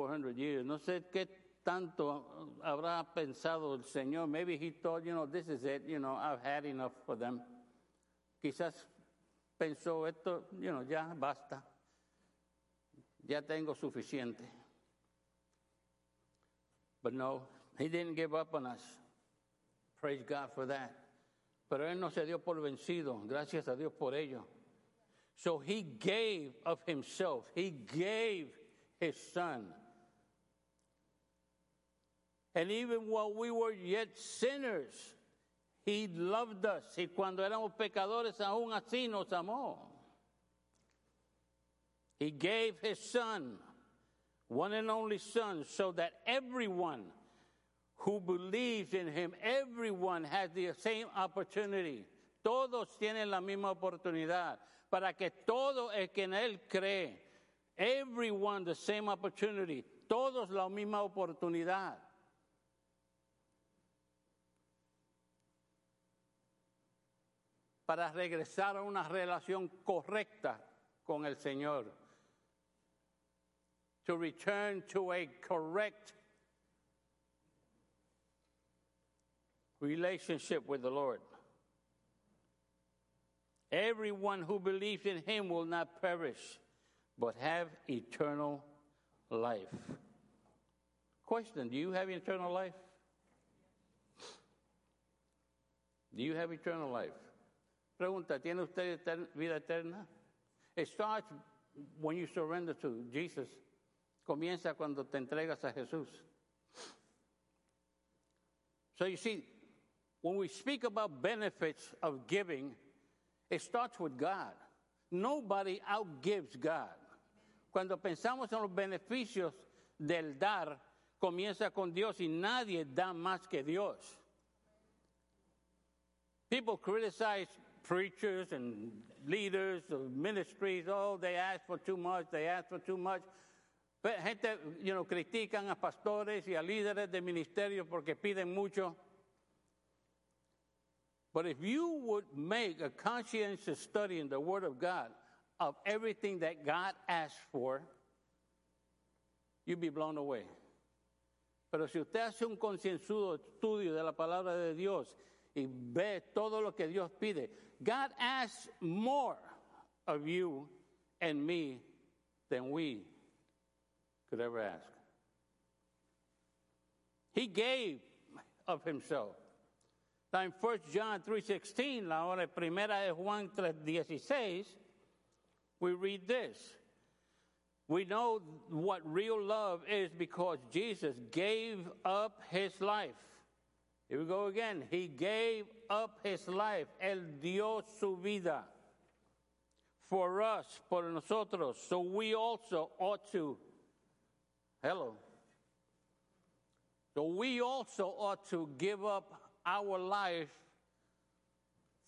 hundred years. No sé qué tanto habrá pensado el Señor. Maybe he thought, you know, this is it, you know, I've had enough for them. Quizás pensó esto, you know, ya basta. Ya tengo suficiente. But no, he didn't give up on us. Praise God for that. Pero él no se dio por vencido. Gracias a Dios por ello. So he gave of himself. He gave his son. And even while we were yet sinners, He loved us. Y cuando éramos pecadores, aún así nos amó. He gave His Son, one and only Son, so that everyone who believes in Him, everyone has the same opportunity. Todos tienen la misma oportunidad. Para que todo el que en Él cree, everyone the same opportunity. Todos la misma oportunidad. Para regresar a una relación correcta con el Señor. To return to a correct relationship with the Lord. Everyone who believes in Him will not perish, but have eternal life. Question, do you have eternal life? Do you have eternal life? Pregunta, ¿tiene usted vida eterna? It starts when you surrender to Jesus. Comienza cuando te entregas a Jesús. So you see, when we speak about benefits of giving, it starts with God. Nobody outgives God. Cuando pensamos en los beneficios del dar, comienza con Dios y nadie da más que Dios. People criticize preachers and leaders of ministries. Oh, they ask for too much, they ask for too much. Gente, you know, critican a pastores y a líderes de ministerios porque piden mucho. But if you would make a conscientious study in the Word of God of everything that God asks for, you'd be blown away. Pero si usted hace un concienzudo estudio de la palabra de Dios y ve todo lo que Dios pide, God asks more of you and me than we could ever ask. He gave of Himself. Now in First John three sixteen, la hora primera de Juan tres dieciséis, we read this. We know what real love is because Jesus gave up His life. Here we go again. He gave up His life. Él dio su vida for us, por nosotros. So we also ought to Hello. So we also ought to give up our life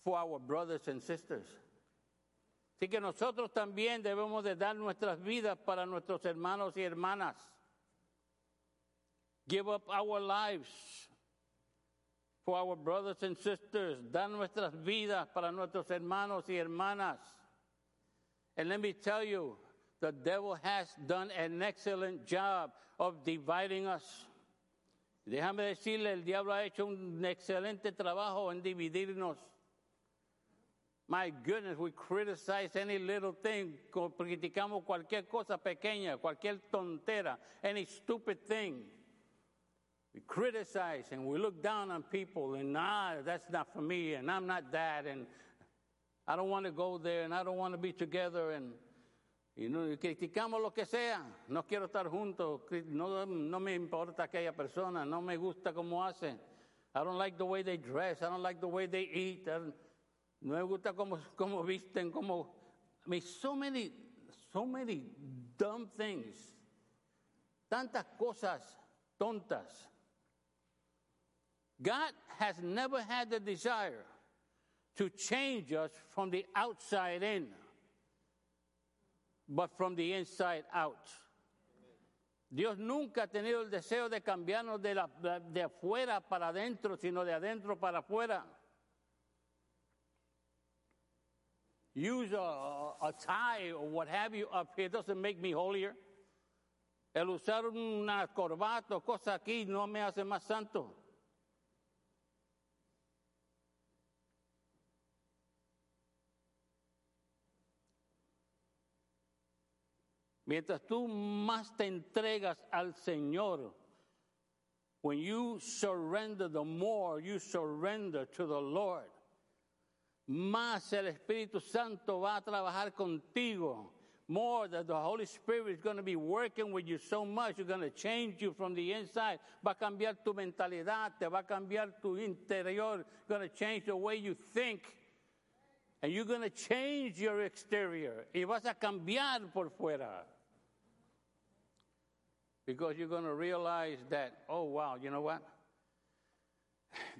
for our brothers and sisters. Así que nosotros también debemos de dar nuestras vidas para nuestros hermanos y hermanas. Give up our lives for our brothers and sisters. Dar nuestras vidas para nuestros hermanos y hermanas. And let me tell you, the devil has done an excellent job of dividing us. Déjame decirle, el diablo ha hecho un excelente trabajo en dividirnos. My goodness, we criticize any little thing. Criticamos cualquier cosa pequeña, cualquier tontera, any stupid thing. We criticize and we look down on people and, ah, that's not for me and I'm not that and I don't want to go there and I don't want to be together and Y no, criticamos lo que sea. No quiero estar juntos. No, no me importa aquella persona. No me gusta cómo hacen. I don't like the way they dress. I don't like the way they eat. No me gusta cómo, cómo visten. Cómo... I mean, so many, so many dumb things. Tantas cosas tontas. God has never had the desire to change us from the outside in, but from the inside out. Dios nunca ha tenido el deseo de cambiarnos de, la, de afuera para adentro, sino de adentro para afuera. Use a, a tie or what have you up here. It doesn't make me holier. El usar una corbata o cosa aquí no me hace más santo. Mientras tú más te entregas al Señor, when you surrender, the more you surrender to the Lord, más el Espíritu Santo va a trabajar contigo more that the Holy Spirit is going to be working with you so much, you're going to change you from the inside. Va a cambiar tu mentalidad, te va a cambiar tu interior, going to change the way you think. And you're going to change your exterior. Y vas a cambiar por fuera. Because you're going to realize that, oh, wow, you know what?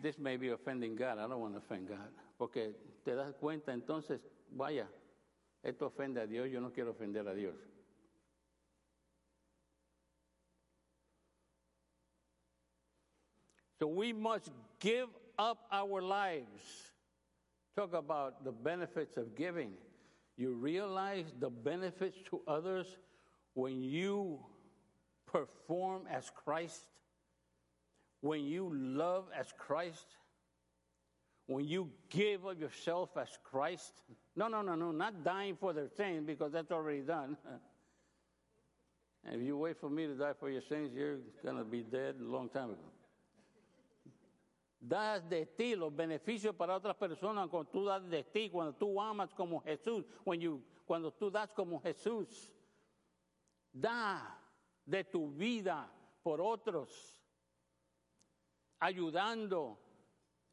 This may be offending God. I don't want to offend God. Porque te das cuenta, entonces, vaya, esto ofende a Dios, yo no quiero ofender a Dios. So we must give up our lives. Talk about the benefits of giving. You realize the benefits to others when you perform as Christ, when you love as Christ, when you give of yourself as Christ. No, no, no, no, not dying for their sins, because that's already done. If you wait for me to die for your sins, you're going to be dead a long time ago. Das de ti los beneficios para otras personas cuando tú das de ti, cuando tú amas como Jesús, when you, cuando tú das como Jesús. Da de tu vida por otros, ayudando,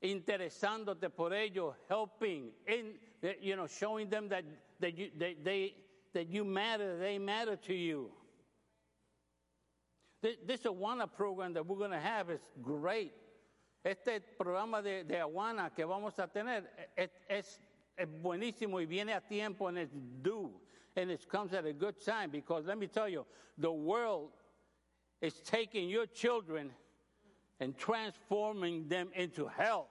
interesándote por ellos, helping, in, you know, showing them that, that, you, that, they, that you matter, they matter to you. This, this Awana program that we're going to have is great. Este programa de, de Awanas que vamos a tener es, es, es buenísimo y viene a tiempo, and it's due, and it comes at a good time, because let me tell you, the world is taking your children and transforming them into hell.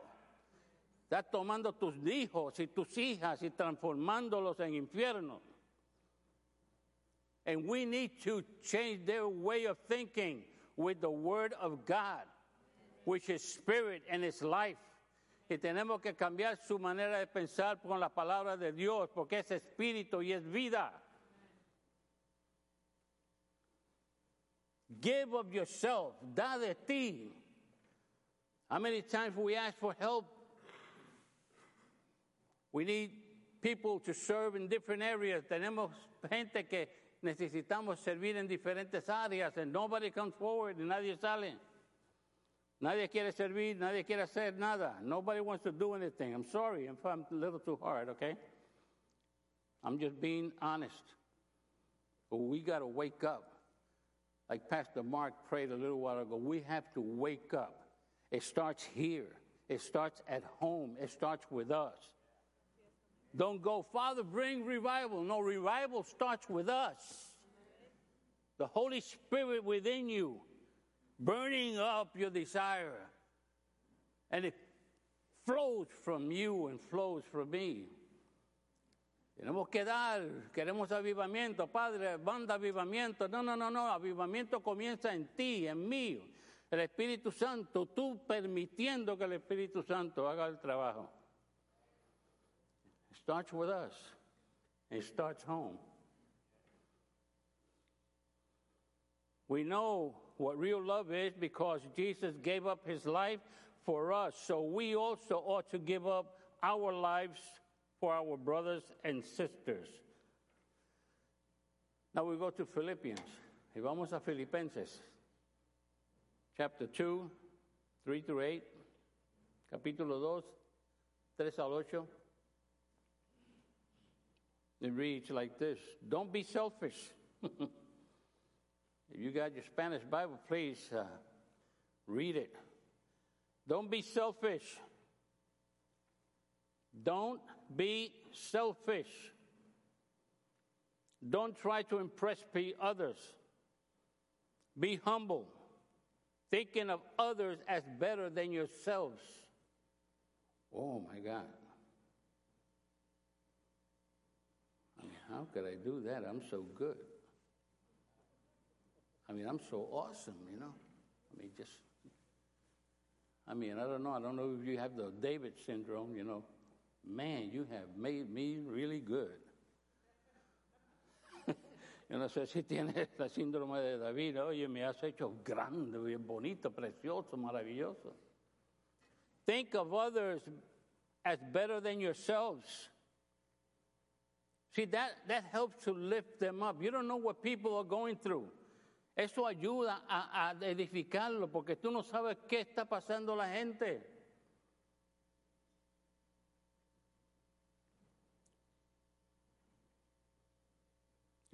Está tomando tus hijos y tus hijas y transformándolos en infierno. And we need to change their way of thinking with the Word of God, which is spirit and is life. Y tenemos que cambiar su manera de pensar con la palabra de Dios, porque es espíritu y es vida. Give of yourself. Da de ti. How many times we ask for help? We need people to serve in different areas. Tenemos gente que necesitamos servir en diferentes áreas, and nobody comes forward, y nadie sale. Nadie quiere servir, nadie quiere hacer nada. Nobody wants to do anything. I'm sorry if I'm a little too hard, okay? I'm just being honest. But we got to wake up. Like Pastor Mark prayed a little while ago, we have to wake up. It starts here. It starts at home. It starts with us. Don't go, Father, bring revival. No, revival starts with us. The Holy Spirit within you, burning up your desire, and it flows from you and flows from me. Tenemos que dar, queremos avivamiento, Padre, manda avivamiento. No, no, no, no, avivamiento comienza en ti, en mí, el Espíritu Santo, tú permitiendo que el Espíritu Santo haga el trabajo. It starts with us, it starts home. We know what real love is because Jesus gave up his life for us. So we also ought to give up our lives for our brothers and sisters. Now we go to Philippians. Y vamos a Filipenses. Chapter two, three through eight. Capítulo two, three al ocho. It reads like this. Don't be selfish. If you got your Spanish Bible, please uh, read it. Don't be selfish. Don't be selfish. Don't try to impress others. Be humble, thinking of others as better than yourselves. Oh, my God. I mean, how could I do that? I'm so good. I mean, I'm so awesome, you know. I mean, just, I mean, I don't know. I don't know if you have the David syndrome, you know. Man, you have made me really good. Yo no sé si tienes la síndrome de David. Oye, me has hecho grande, bonito, precioso, maravilloso. Think of others as better than yourselves. See, that, that helps to lift them up. You don't know what people are going through. Eso ayuda a, a edificarlo, porque tú no sabes qué está pasando la gente.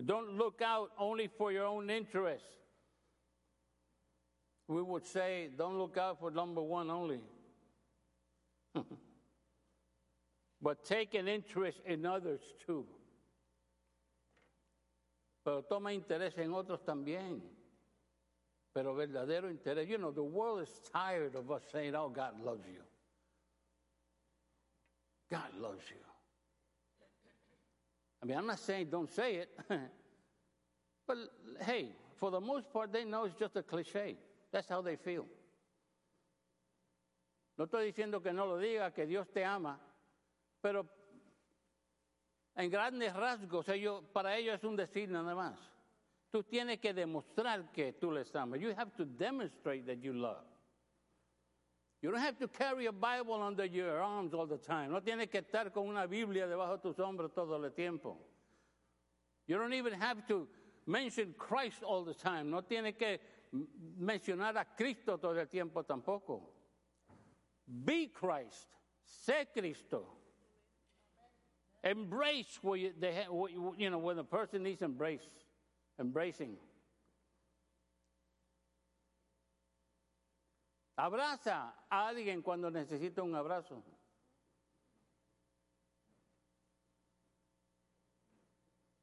Don't look out only for your own interests. We would say, don't look out for number one only. But take an interest in others too. Pero toma interés en otros también. Pero verdadero interés. You know, the world is tired of us saying, oh, God loves you. God loves you. I mean, I'm not saying don't say it. But, hey, for the most part, they know it's just a cliché. That's how they feel. No estoy diciendo que no lo diga, que Dios te ama. Pero en grandes rasgos, ellos, para ellos es un decir nada más. Tú tienes que demostrar que tú les amas. You have to demonstrate that you love. You don't have to carry a Bible under your arms all the time. No tienes que estar con una Biblia debajo de tus hombros todo el tiempo. You don't even have to mention Christ all the time. No tienes que mencionar a Cristo todo el tiempo tampoco. Be Christ. Sé Cristo. Embrace where you, they ha, you know, when the person needs embrace, embracing. Abraza a alguien cuando necesita un abrazo.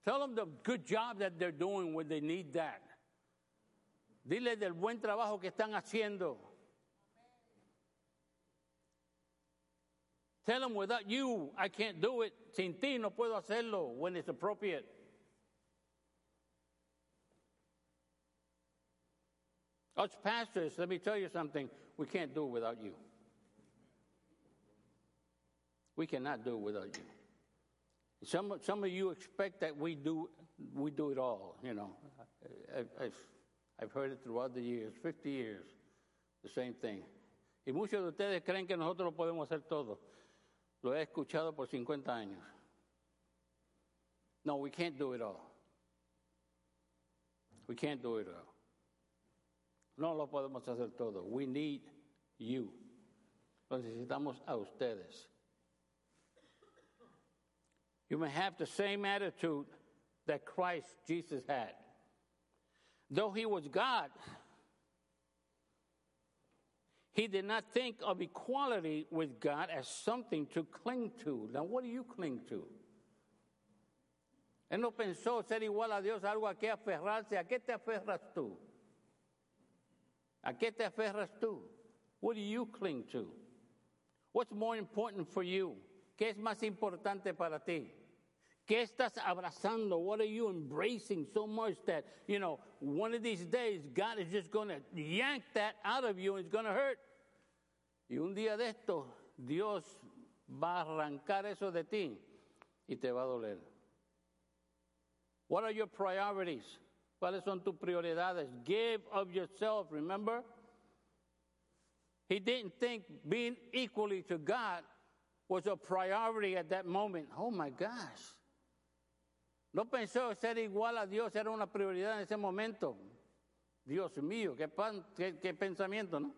Tell them the good job that they're doing when they need that. Dile del buen trabajo que están haciendo. Tell them, without you, I can't do it. Sin ti no puedo hacerlo, when it's appropriate. Us pastors, let me tell you something. We can't do it without you. We cannot do it without you. Some, some of you expect that we do, we do it all, you know. I, I've, I've heard it throughout the years, fifty years, the same thing. Y muchos de ustedes creen que nosotros lo podemos hacer todo. Lo he escuchado por cincuenta años. No, we can't do it all. We can't do it all. No lo podemos hacer todo. We need you. Lo necesitamos a ustedes. You may have the same attitude that Christ Jesus had. Though he was God, he did not think of equality with God as something to cling to. Now, what do you cling to? Él no pensó ser igual a Dios, algo a qué aferrarse. ¿A qué te aferras tú? ¿A qué te aferras tú? What do you cling to? What's more important for you? ¿Qué es más importante para ti? ¿Qué estás abrazando? What are you embracing so much that, you know, one of these days God is just going to yank that out of you and it's going to hurt? Y un día de esto, Dios va a arrancar eso de ti y te va a doler. What are your priorities? ¿Cuáles son tus prioridades? Give of yourself, remember? He didn't think being equally to God was a priority at that moment. Oh, my gosh. No pensó ser igual a Dios, era una prioridad en ese momento. Dios mío, qué, pan, qué, qué pensamiento, ¿no?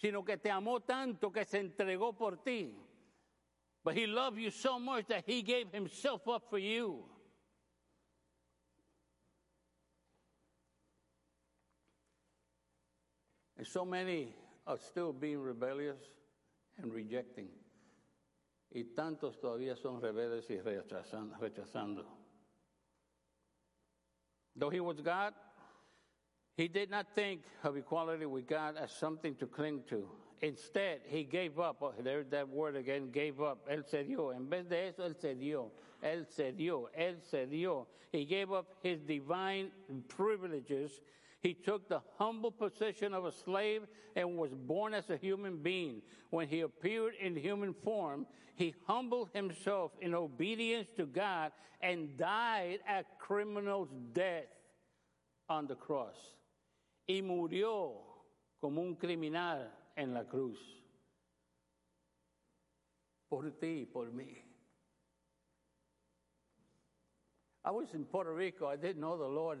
Sino que te amó tanto que se entregó por ti. But he loved you so much that he gave himself up for you. And so many are still being rebellious and rejecting. Y tantos todavía son rebeldes y rechazan, rechazando. Though he was God, he did not think of equality with God as something to cling to. Instead, he gave up. Oh, there's that word again, gave up. Él cedió. En vez de eso, él cedió. Él cedió. Él cedió. He gave up his divine privileges. He took the humble position of a slave and was born as a human being. When he appeared in human form, he humbled himself in obedience to God and died a criminal's death on the cross. Y murió como un criminal en la cruz. Por ti, por mí. I was in Puerto Rico. I didn't know the Lord.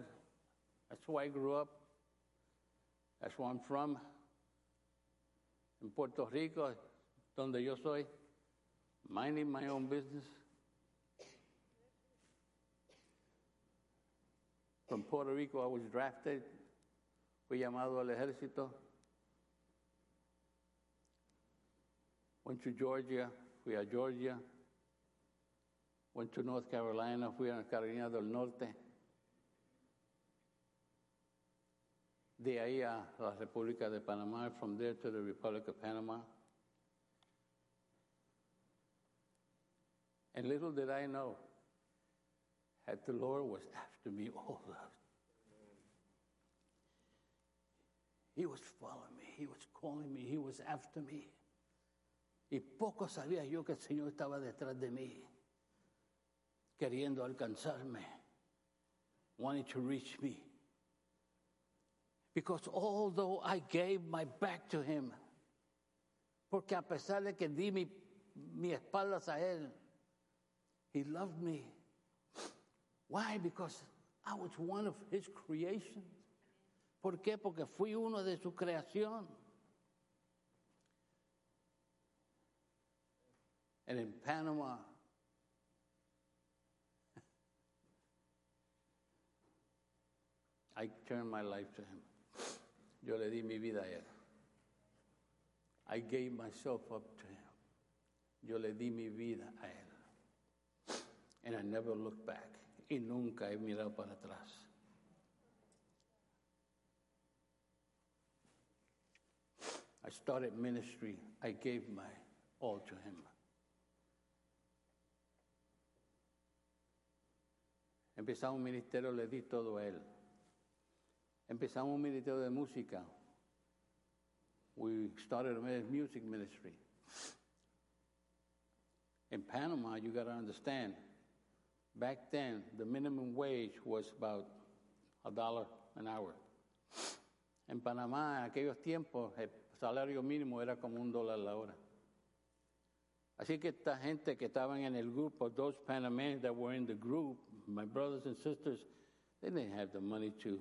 That's where I grew up. That's where I'm from. In Puerto Rico, donde yo soy, minding my own business. From Puerto Rico, I was drafted. Fui llamado al ejército. Went to Georgia. Fui a Georgia. Went to North Carolina. Fui a Carolina del Norte. De ahí a la República de Panamá. From there to the Republic of Panama. And little did I know that the Lord was after me all the time. He was following me. He was calling me. He was after me. Y poco sabía yo que el Señor estaba detrás de mí, queriendo alcanzarme, wanting to reach me. Because although I gave my back to Him, porque a pesar de que di mi, mi espaldas a Él, He loved me. Why? Because I was one of His creations. ¿Por qué? Porque fui uno de su creación. And in Panama, I turned my life to Him. Yo le di mi vida a Él. I gave myself up to Him. Yo le di mi vida a Él. And I never looked back. Y nunca he mirado para atrás. I started ministry. I gave my all to Him. Empezamos un ministerio, le di todo a Él. Empezamos un ministerio de música. We started a music ministry. In Panama, you got to understand, back then, the minimum wage was about a dollar an hour. En Panamá, en aquellos tiempos, el salario mínimo era como un dólar la hora. Así que esta gente que estaban en el grupo, those Panamanians that were in the group, my brothers and sisters, they didn't have the money to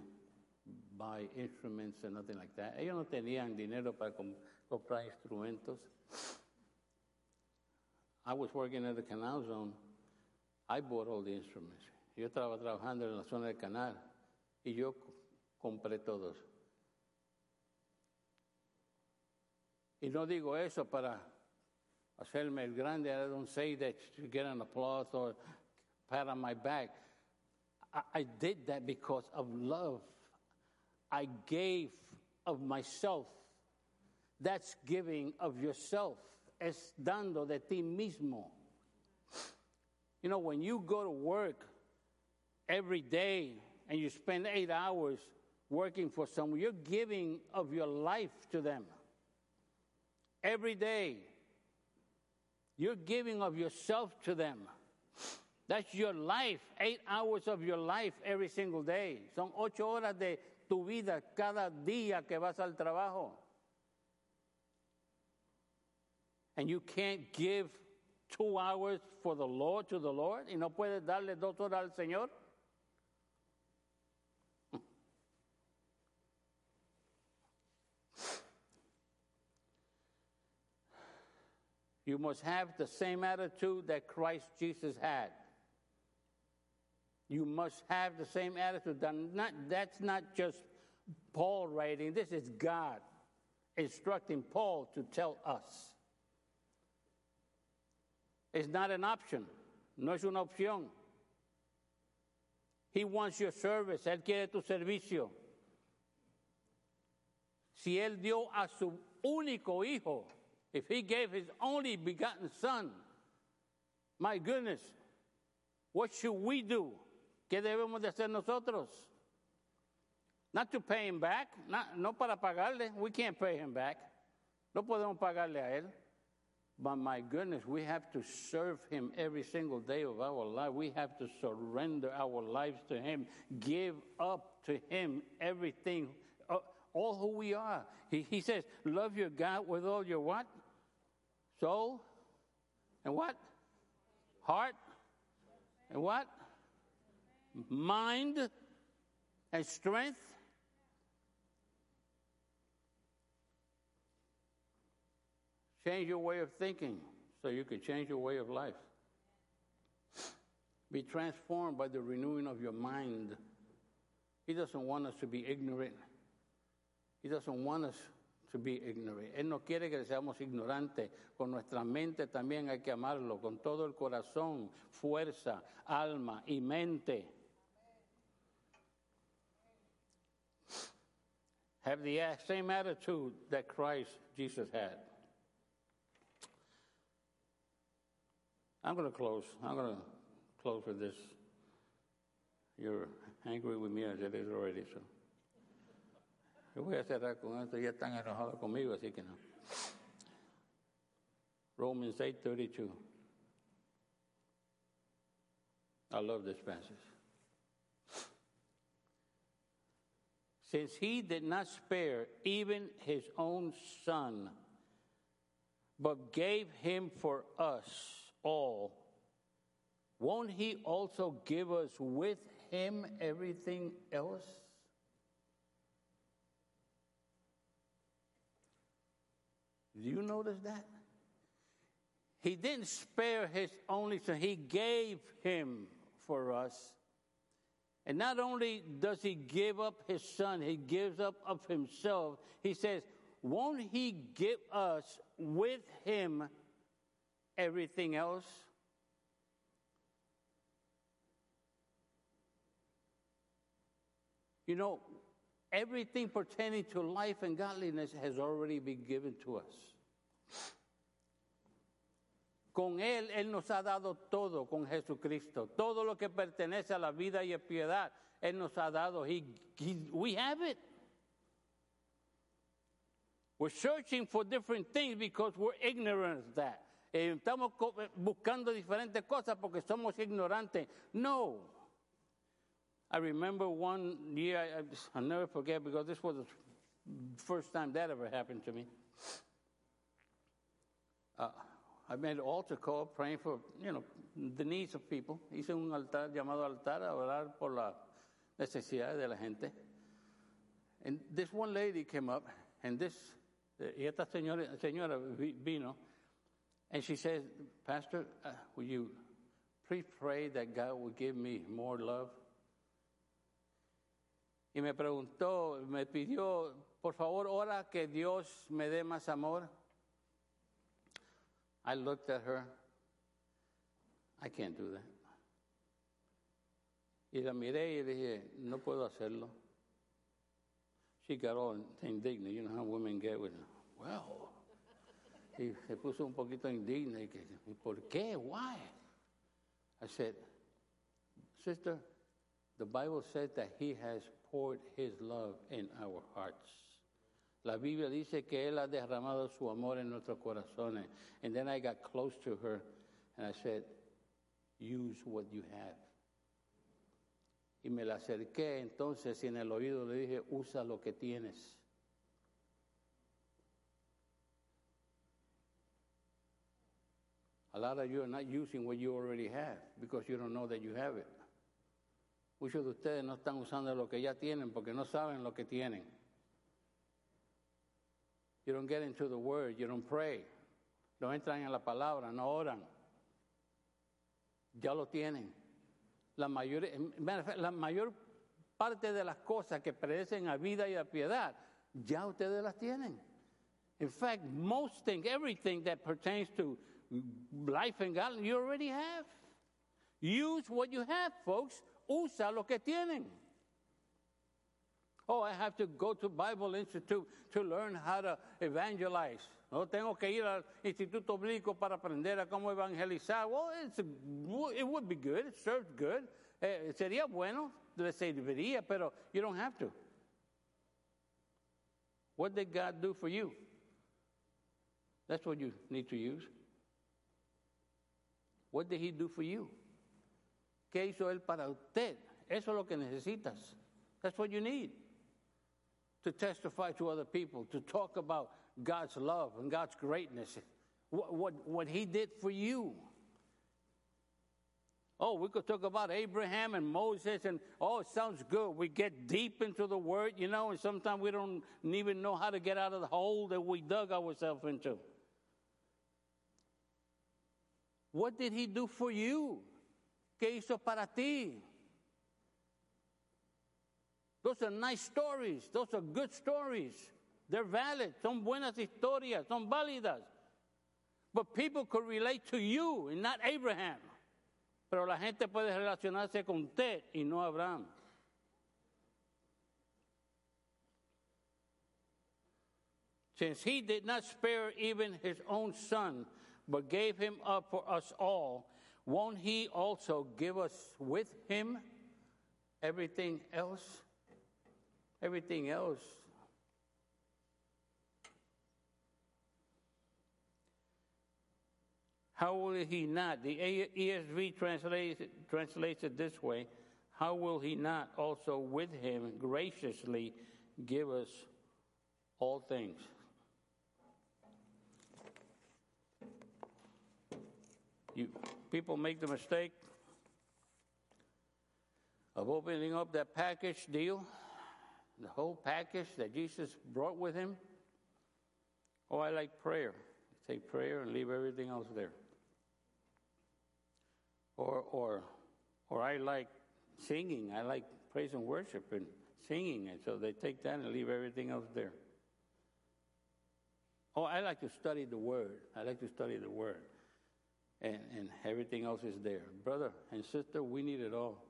buy instruments and nothing like that. Ellos no tenían dinero para comprar instrumentos. I was working at the canal zone. I bought all the instruments. Yo estaba trabajando en la zona del canal y yo compré todos. Y no digo eso para hacerme el grande. I don't say that to get an applause or pat on my back. I, I did that because of love. I gave of myself. That's giving of yourself. Es dando de ti mismo. You know, when you go to work every day and you spend eight hours working for someone, you're giving of your life to them. Every day, you're giving of yourself to them. That's your life, eight hours of your life every single day. Son ocho horas de tu vida cada día que vas al trabajo. And you can't give two hours for the Lord, to the Lord, y no puedes darle dos horas al Señor. You must have the same attitude that Christ Jesus had. You must have the same attitude. That not, that's not just Paul writing. This is God instructing Paul to tell us. It's not an option. No es una opción. He wants your service. Él quiere tu servicio. Si Él dio a su único hijo, if He gave His only begotten Son, my goodness, what should we do? ¿Qué debemos de hacer nosotros? Not to pay Him back. Not, no para pagarle. We can't pay Him back. No podemos pagarle a Él. But my goodness, we have to serve Him every single day of our life. We have to surrender our lives to Him. Give up to Him everything, all who we are. He, he says, love your God with all your what? Soul and what? Heart and what? mind, a strength. Change your way of thinking so you can change your way of life. Be transformed by the renewing of your mind. He doesn't want us to be ignorant. He doesn't want us to be ignorant. Él no quiere que seamos ignorantes. Con nuestra mente también hay que amarlo. Con todo el corazón, fuerza, alma y mente. Have the same attitude that Christ Jesus had. I'm going to close. I'm going to close with this. You're angry with me as it is already, so. Yo voy a cerrar con esto. Ya están enojados conmigo, así que no. Romans eight thirty-two. I love this passage. Since he did not spare even his own son, but gave him for us all, won't he also give us with him everything else? Do you notice that? He didn't spare his only son. He gave him for us. And not only does he give up his son, he gives up of himself. He says, won't he give us with him everything else? You know, everything pertaining to life and godliness has already been given to us. Con Él, Él nos ha dado todo con Jesucristo. Todo lo que pertenece a la vida y a piedad, Él nos ha dado. He, he, we have it. We're searching for different things because we're ignorant of that. Estamos buscando diferentes cosas porque somos ignorantes. No. I remember one year, I, I'll never forget because this was the first time that ever happened to me. Uh, I made an altar call praying for, you know, the needs of people. Hice un altar llamado altar a orar por la necesidad de la gente. And this one lady came up, and this, y esta señora, señora vino, and she says, Pastor, uh, will you please pray that God will give me more love? Y me preguntó, me pidió, por favor, ora que Dios me dé más amor. I looked at her. I can't do that. Y la miré y le dije, no puedo hacerlo. She got all indignant. You know how women get with, wow. Y se puso un poquito indigna. Y que, ¿por qué? Why? I said, sister, the Bible says that he has poured his love in our hearts. La Biblia dice que él ha derramado su amor en nuestros corazones. And then I got close to her and I said, use what you have. Y me la acerqué entonces y en el oído le dije, usa lo que tienes. A lot of you are not using what you already have because you don't know that you have it. Muchos de ustedes no están usando lo que ya tienen porque no saben lo que tienen. You don't get into the word, you don't pray. No entran en la palabra, no oran. Ya lo tienen. La mayor, la mayor parte de las cosas que perecen a vida y a piedad, ya ustedes las tienen. In fact, most things, everything that pertains to life and God, you already have. Use what you have, folks. Usa lo que tienen. Oh, I have to go to Bible Institute to learn how to evangelize. No tengo que ir al Instituto Bíblico para aprender a cómo evangelizar. Well, it's a, it would be good. It serves good. Eh, sería bueno. Le serviría, pero you don't have to. What did God do for you? That's what you need to use. What did he do for you? ¿Qué hizo él para usted? Eso es lo que necesitas. That's what you need. To testify to other people, to talk about God's love and God's greatness. What, what, what he did for you. Oh, we could talk about Abraham and Moses, and oh, it sounds good. We get deep into the Word, you know, and sometimes we don't even know how to get out of the hole that we dug ourselves into. What did he do for you? ¿Qué hizo para ti? Those are nice stories. Those are good stories. They're valid. Son buenas historias. Son válidas. But people could relate to you and not Abraham. Pero la gente puede relacionarse con usted y no Abraham. Since he did not spare even his own son, but gave him up for us all, won't he also give us with him everything else? Everything else. How will he not? The E S V translates, translates it this way. How will he not also with him graciously give us all things? You, people make the mistake of opening up that package deal, the whole package that Jesus brought with him. Oh, I like prayer. Take prayer and leave everything else there. Or, or, or I like singing. I like praise and worship and singing. And so they take that and leave everything else there. Oh, I like to study the Word. I like to study the Word. And, and everything else is there. Brother and sister, we need it all.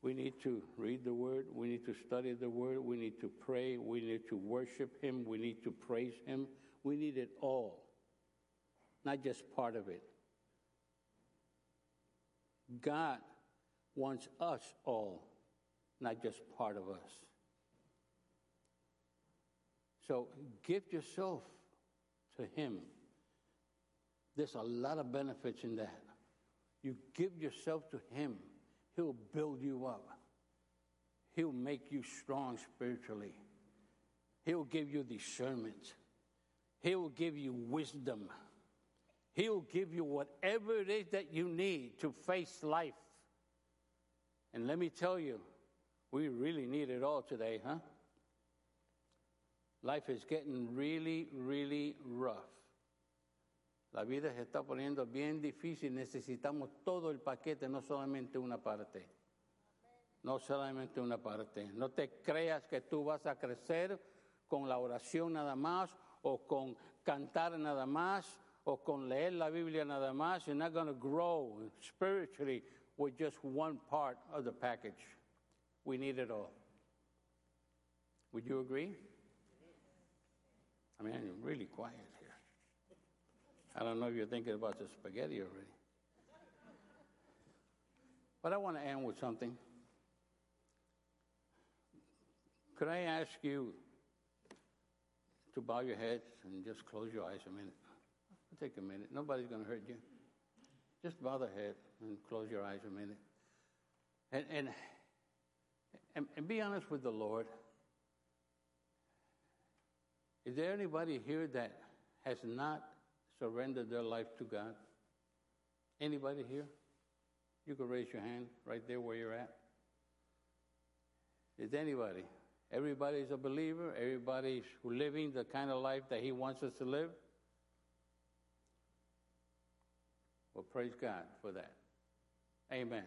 We need to read the Word. We need to study the Word. We need to pray. We need to worship Him. We need to praise Him. We need it all, not just part of it. God wants us all, not just part of us. So give yourself to Him. There's a lot of benefits in that. You give yourself to Him. He'll build you up. He'll make you strong spiritually. He'll give you discernment. He'll give you wisdom. He'll give you whatever it is that you need to face life. And let me tell you, we really need it all today, huh? Life is getting really, really rough. La vida se está poniendo bien difícil. Necesitamos todo el paquete, no solamente una parte. No solamente una parte. No te creas que tú vas a crecer con la oración nada más, o con cantar nada más, o con leer la Biblia nada más. You're not going to grow spiritually with just one part of the package. We need it all. Would you agree? I mean, I'm really quiet here. I don't know if you're thinking about the spaghetti already. But I want to end with something. Could I ask you to bow your heads and just close your eyes a minute? It'll take a minute. Nobody's going to hurt you. Just bow the head and close your eyes a minute. And, and, and, and be honest with the Lord. Is there anybody here that has not surrendered their life to God? Anybody here? You can raise your hand right there where you're at. Is anybody? Everybody's a believer. Everybody's living the kind of life that He wants us to live. Well, praise God for that. Amen.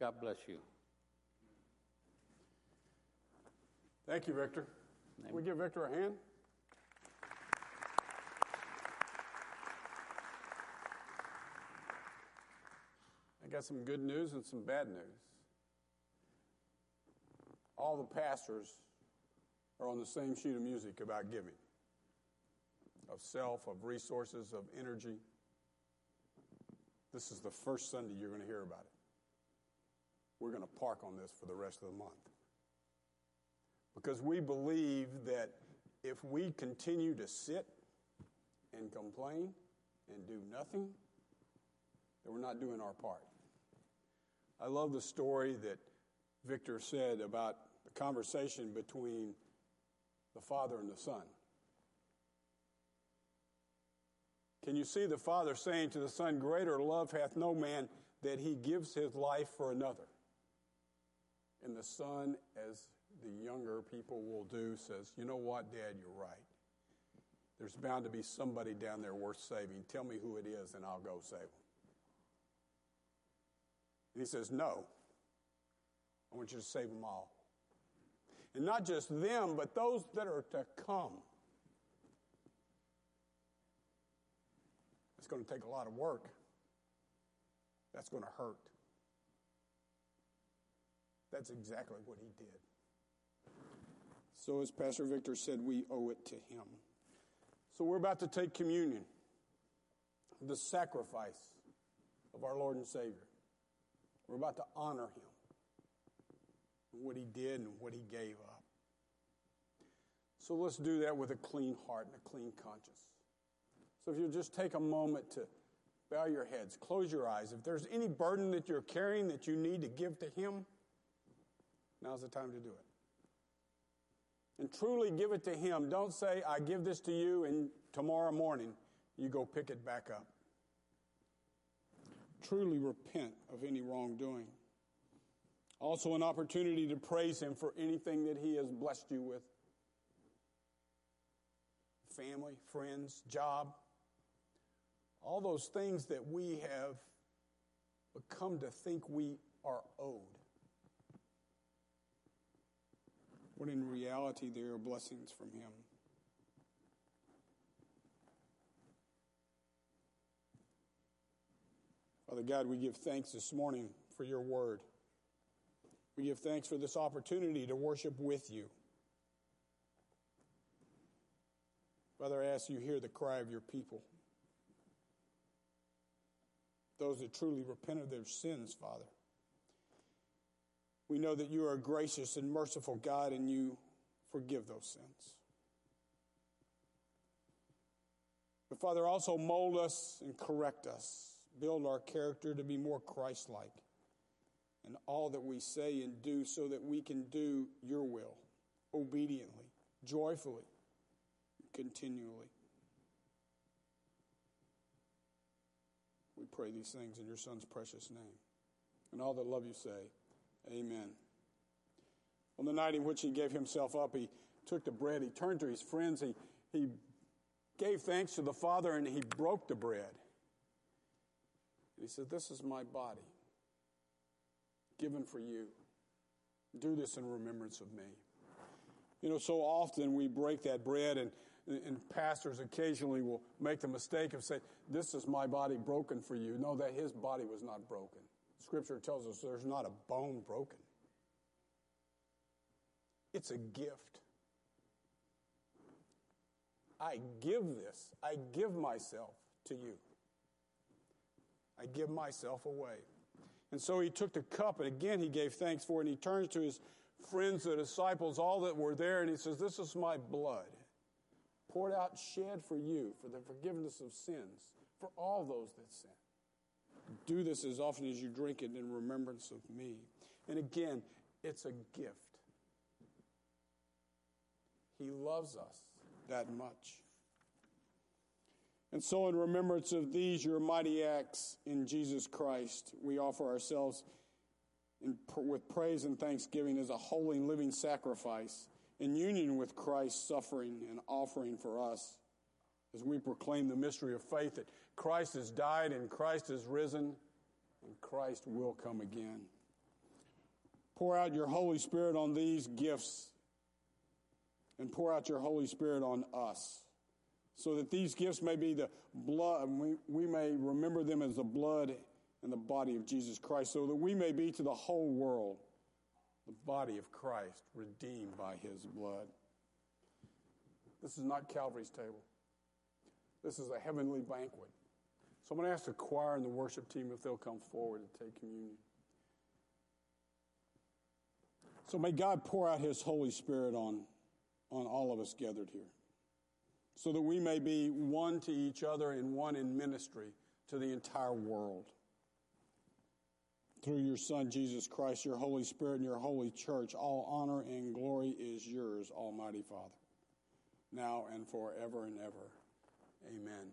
God bless you. Thank you, Victor. Amen. Can we give Victor a hand? I got some good news and some bad news. All the pastors are on the same sheet of music about giving, of self, of resources, of energy. This is the first Sunday you're going to hear about it. We're going to park on this for the rest of the month, because we believe that if we continue to sit and complain and do nothing, that we're not doing our part. I love the story that Victor said about the conversation between the father and the son. Can you see the Father saying to the Son, greater love hath no man that he gives his life for another? And the Son, as the younger people will do, says, you know what, Dad, you're right. There's bound to be somebody down there worth saving. Tell me who it is, and I'll go save them. And he says, no, I want you to save them all. And not just them, but those that are to come. It's going to take a lot of work. That's going to hurt. That's exactly what he did. So as Pastor Victor said, we owe it to him. So we're about to take communion, the sacrifice of our Lord and Savior. We're about to honor him, what he did and what he gave up. So let's do that with a clean heart and a clean conscience. So if you'll just take a moment to bow your heads, close your eyes. If there's any burden that you're carrying that you need to give to him, now's the time to do it. And truly give it to him. Don't say, I give this to you, and tomorrow morning you go pick it back up. Truly repent of any wrongdoing. Also an opportunity to praise him for anything that he has blessed you with. Family, friends, job. All those things that we have come to think we are owed. When in reality, there are blessings from him. Father God, we give thanks this morning for your word. We give thanks for this opportunity to worship with you. Father, I ask you hear the cry of your people. Those that truly repent of their sins, Father. We know that you are a gracious and merciful God and you forgive those sins. But Father, also mold us and correct us. Build our character to be more Christ-like in all that we say and do so that we can do your will obediently, joyfully, continually. We pray these things in your Son's precious name. And all that love you say, amen. On the night in which he gave himself up, he took the bread, he turned to his friends, he, he gave thanks to the Father, and he broke the bread. And he said, this is my body, given for you. Do this in remembrance of me. You know, so often we break that bread, and, and pastors occasionally will make the mistake of saying, this is my body broken for you. No, that his body was not broken. Scripture tells us there's not a bone broken. It's a gift. I give this. I give myself to you. I give myself away. And so he took the cup, and again he gave thanks for it, and he turns to his friends, the disciples, all that were there, and he says, this is my blood, poured out, shed for you, for the forgiveness of sins, for all those that sin. Do this as often as you drink it in remembrance of me. And again, it's a gift. He loves us that much. And so in remembrance of these, your mighty acts in Jesus Christ, we offer ourselves in, with praise and thanksgiving as a holy and living sacrifice in union with Christ's suffering and offering for us. As we proclaim the mystery of faith that Christ has died and Christ has risen and Christ will come again. Pour out your Holy Spirit on these gifts and pour out your Holy Spirit on us so that these gifts may be the blood, and we, we may remember them as the blood and the body of Jesus Christ so that we may be to the whole world the body of Christ redeemed by his blood. This is not Calvary's table. This is a heavenly banquet. So I'm going to ask the choir and the worship team if they'll come forward and take communion. So may God pour out his Holy Spirit on, on all of us gathered here so that we may be one to each other and one in ministry to the entire world. Through your Son, Jesus Christ, your Holy Spirit, and your Holy Church, all honor and glory is yours, Almighty Father, now and forever and ever. Amen.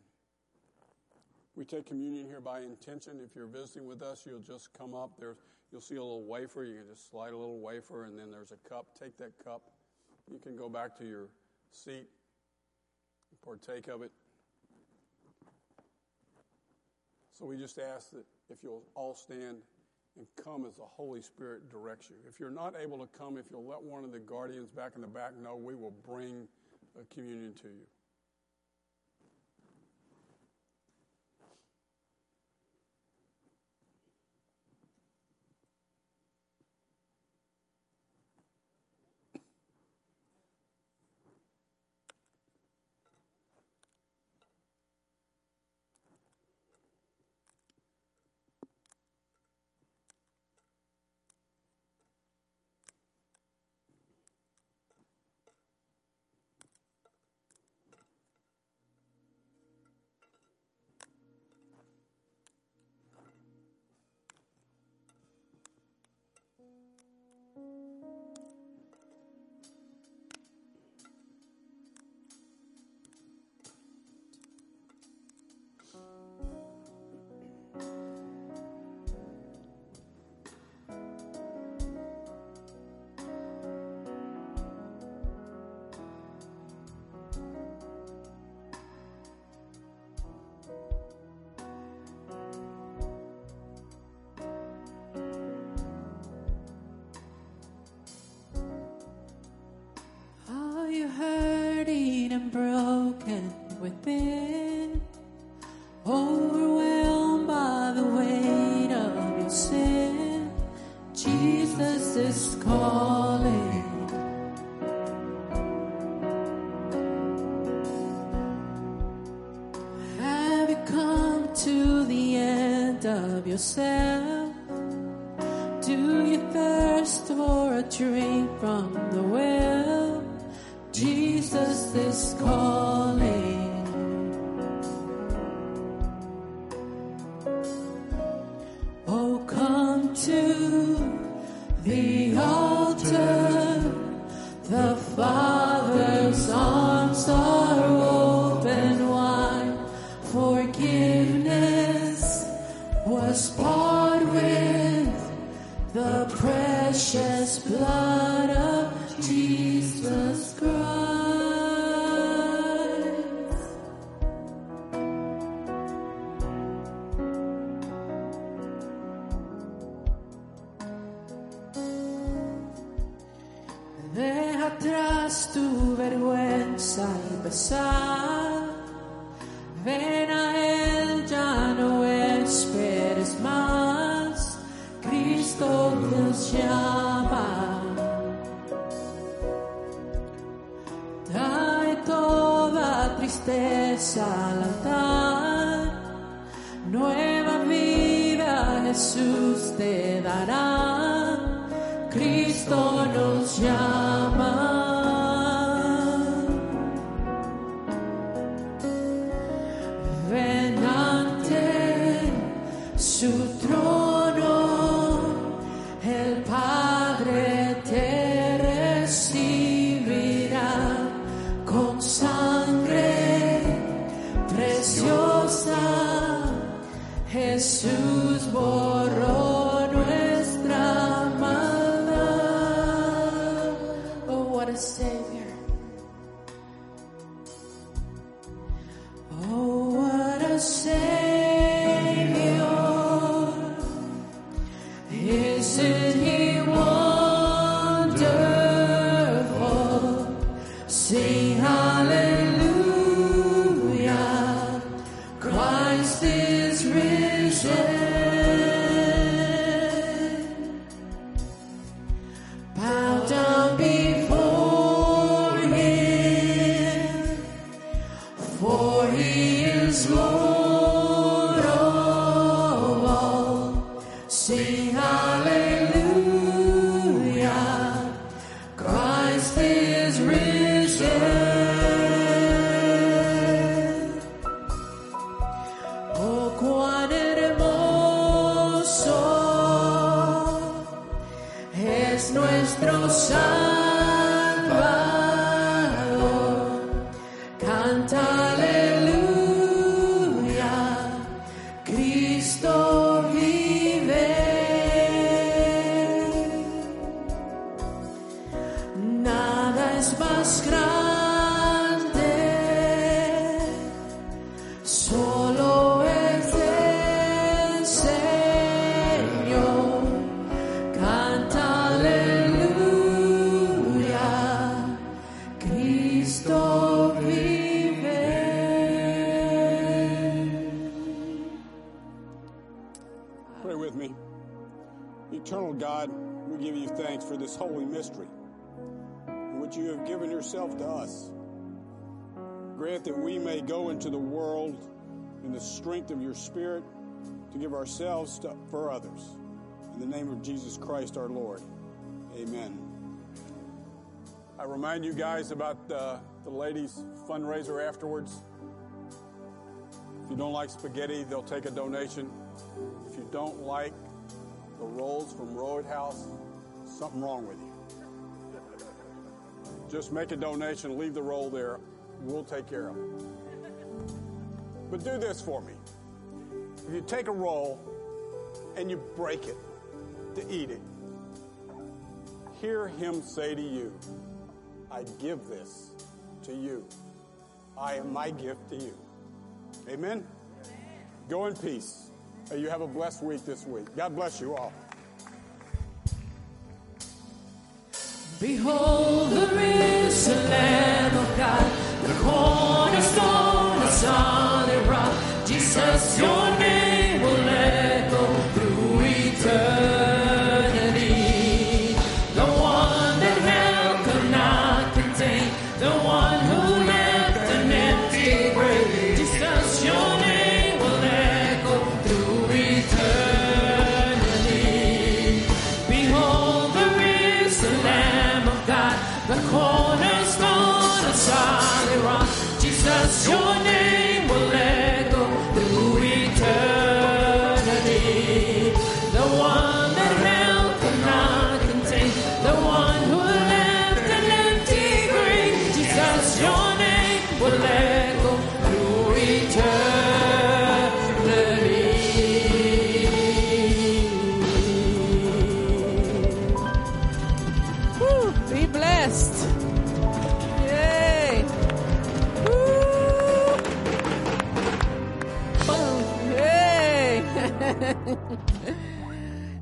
We take communion here by intention. If you're visiting with us, you'll just come up. There's, you'll see a little wafer. You can just slide a little wafer, and then there's a cup. Take that cup. You can go back to your seat and partake of it. So we just ask that if you'll all stand and come as the Holy Spirit directs you. If you're not able to come, if you'll let one of the guardians back in the back know, we will bring a communion to you. Salvador, canta aleluya, story vain. Pray with me. Eternal God, we give you thanks for this holy mystery in which you have given yourself to us. Grant that we may go into the world in the strength of your Spirit to give ourselves to, for others. In the name of Jesus Christ, our Lord. Amen. I remind you guys about uh, the ladies' fundraiser afterwards. If you don't like spaghetti, they'll take a donation. If you don't like the rolls from Roadhouse, something wrong with you. Just make a donation, leave the roll there. We'll take care of it. But do this for me. If you take a roll and you break it to eat it, hear him say to you, I give this to you. I am my gift to you. Amen? Amen. Go in peace. You have a blessed week this week. God bless you all. Behold the risen Lamb of God, the cornerstone, the solid rock. Jesus, your name will echo through eternity. The one that hell could not contain, the one who left an empty grave. Jesus, your name will echo through eternity. Behold the risen Lamb of God, the cornerstone, the solid rock. Jesus, your name will echo through eternity. The one that hell could not contain, the one who left an empty grave. Jesus, your name will echo through eternity. Woo, be blessed. Yay. Woo. Boom. Yay.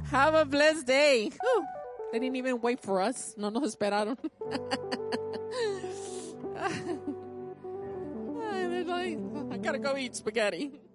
Have a blessed day. Whew. They didn't even wait for us. No nos esperaron. I, like, I gotta go eat spaghetti.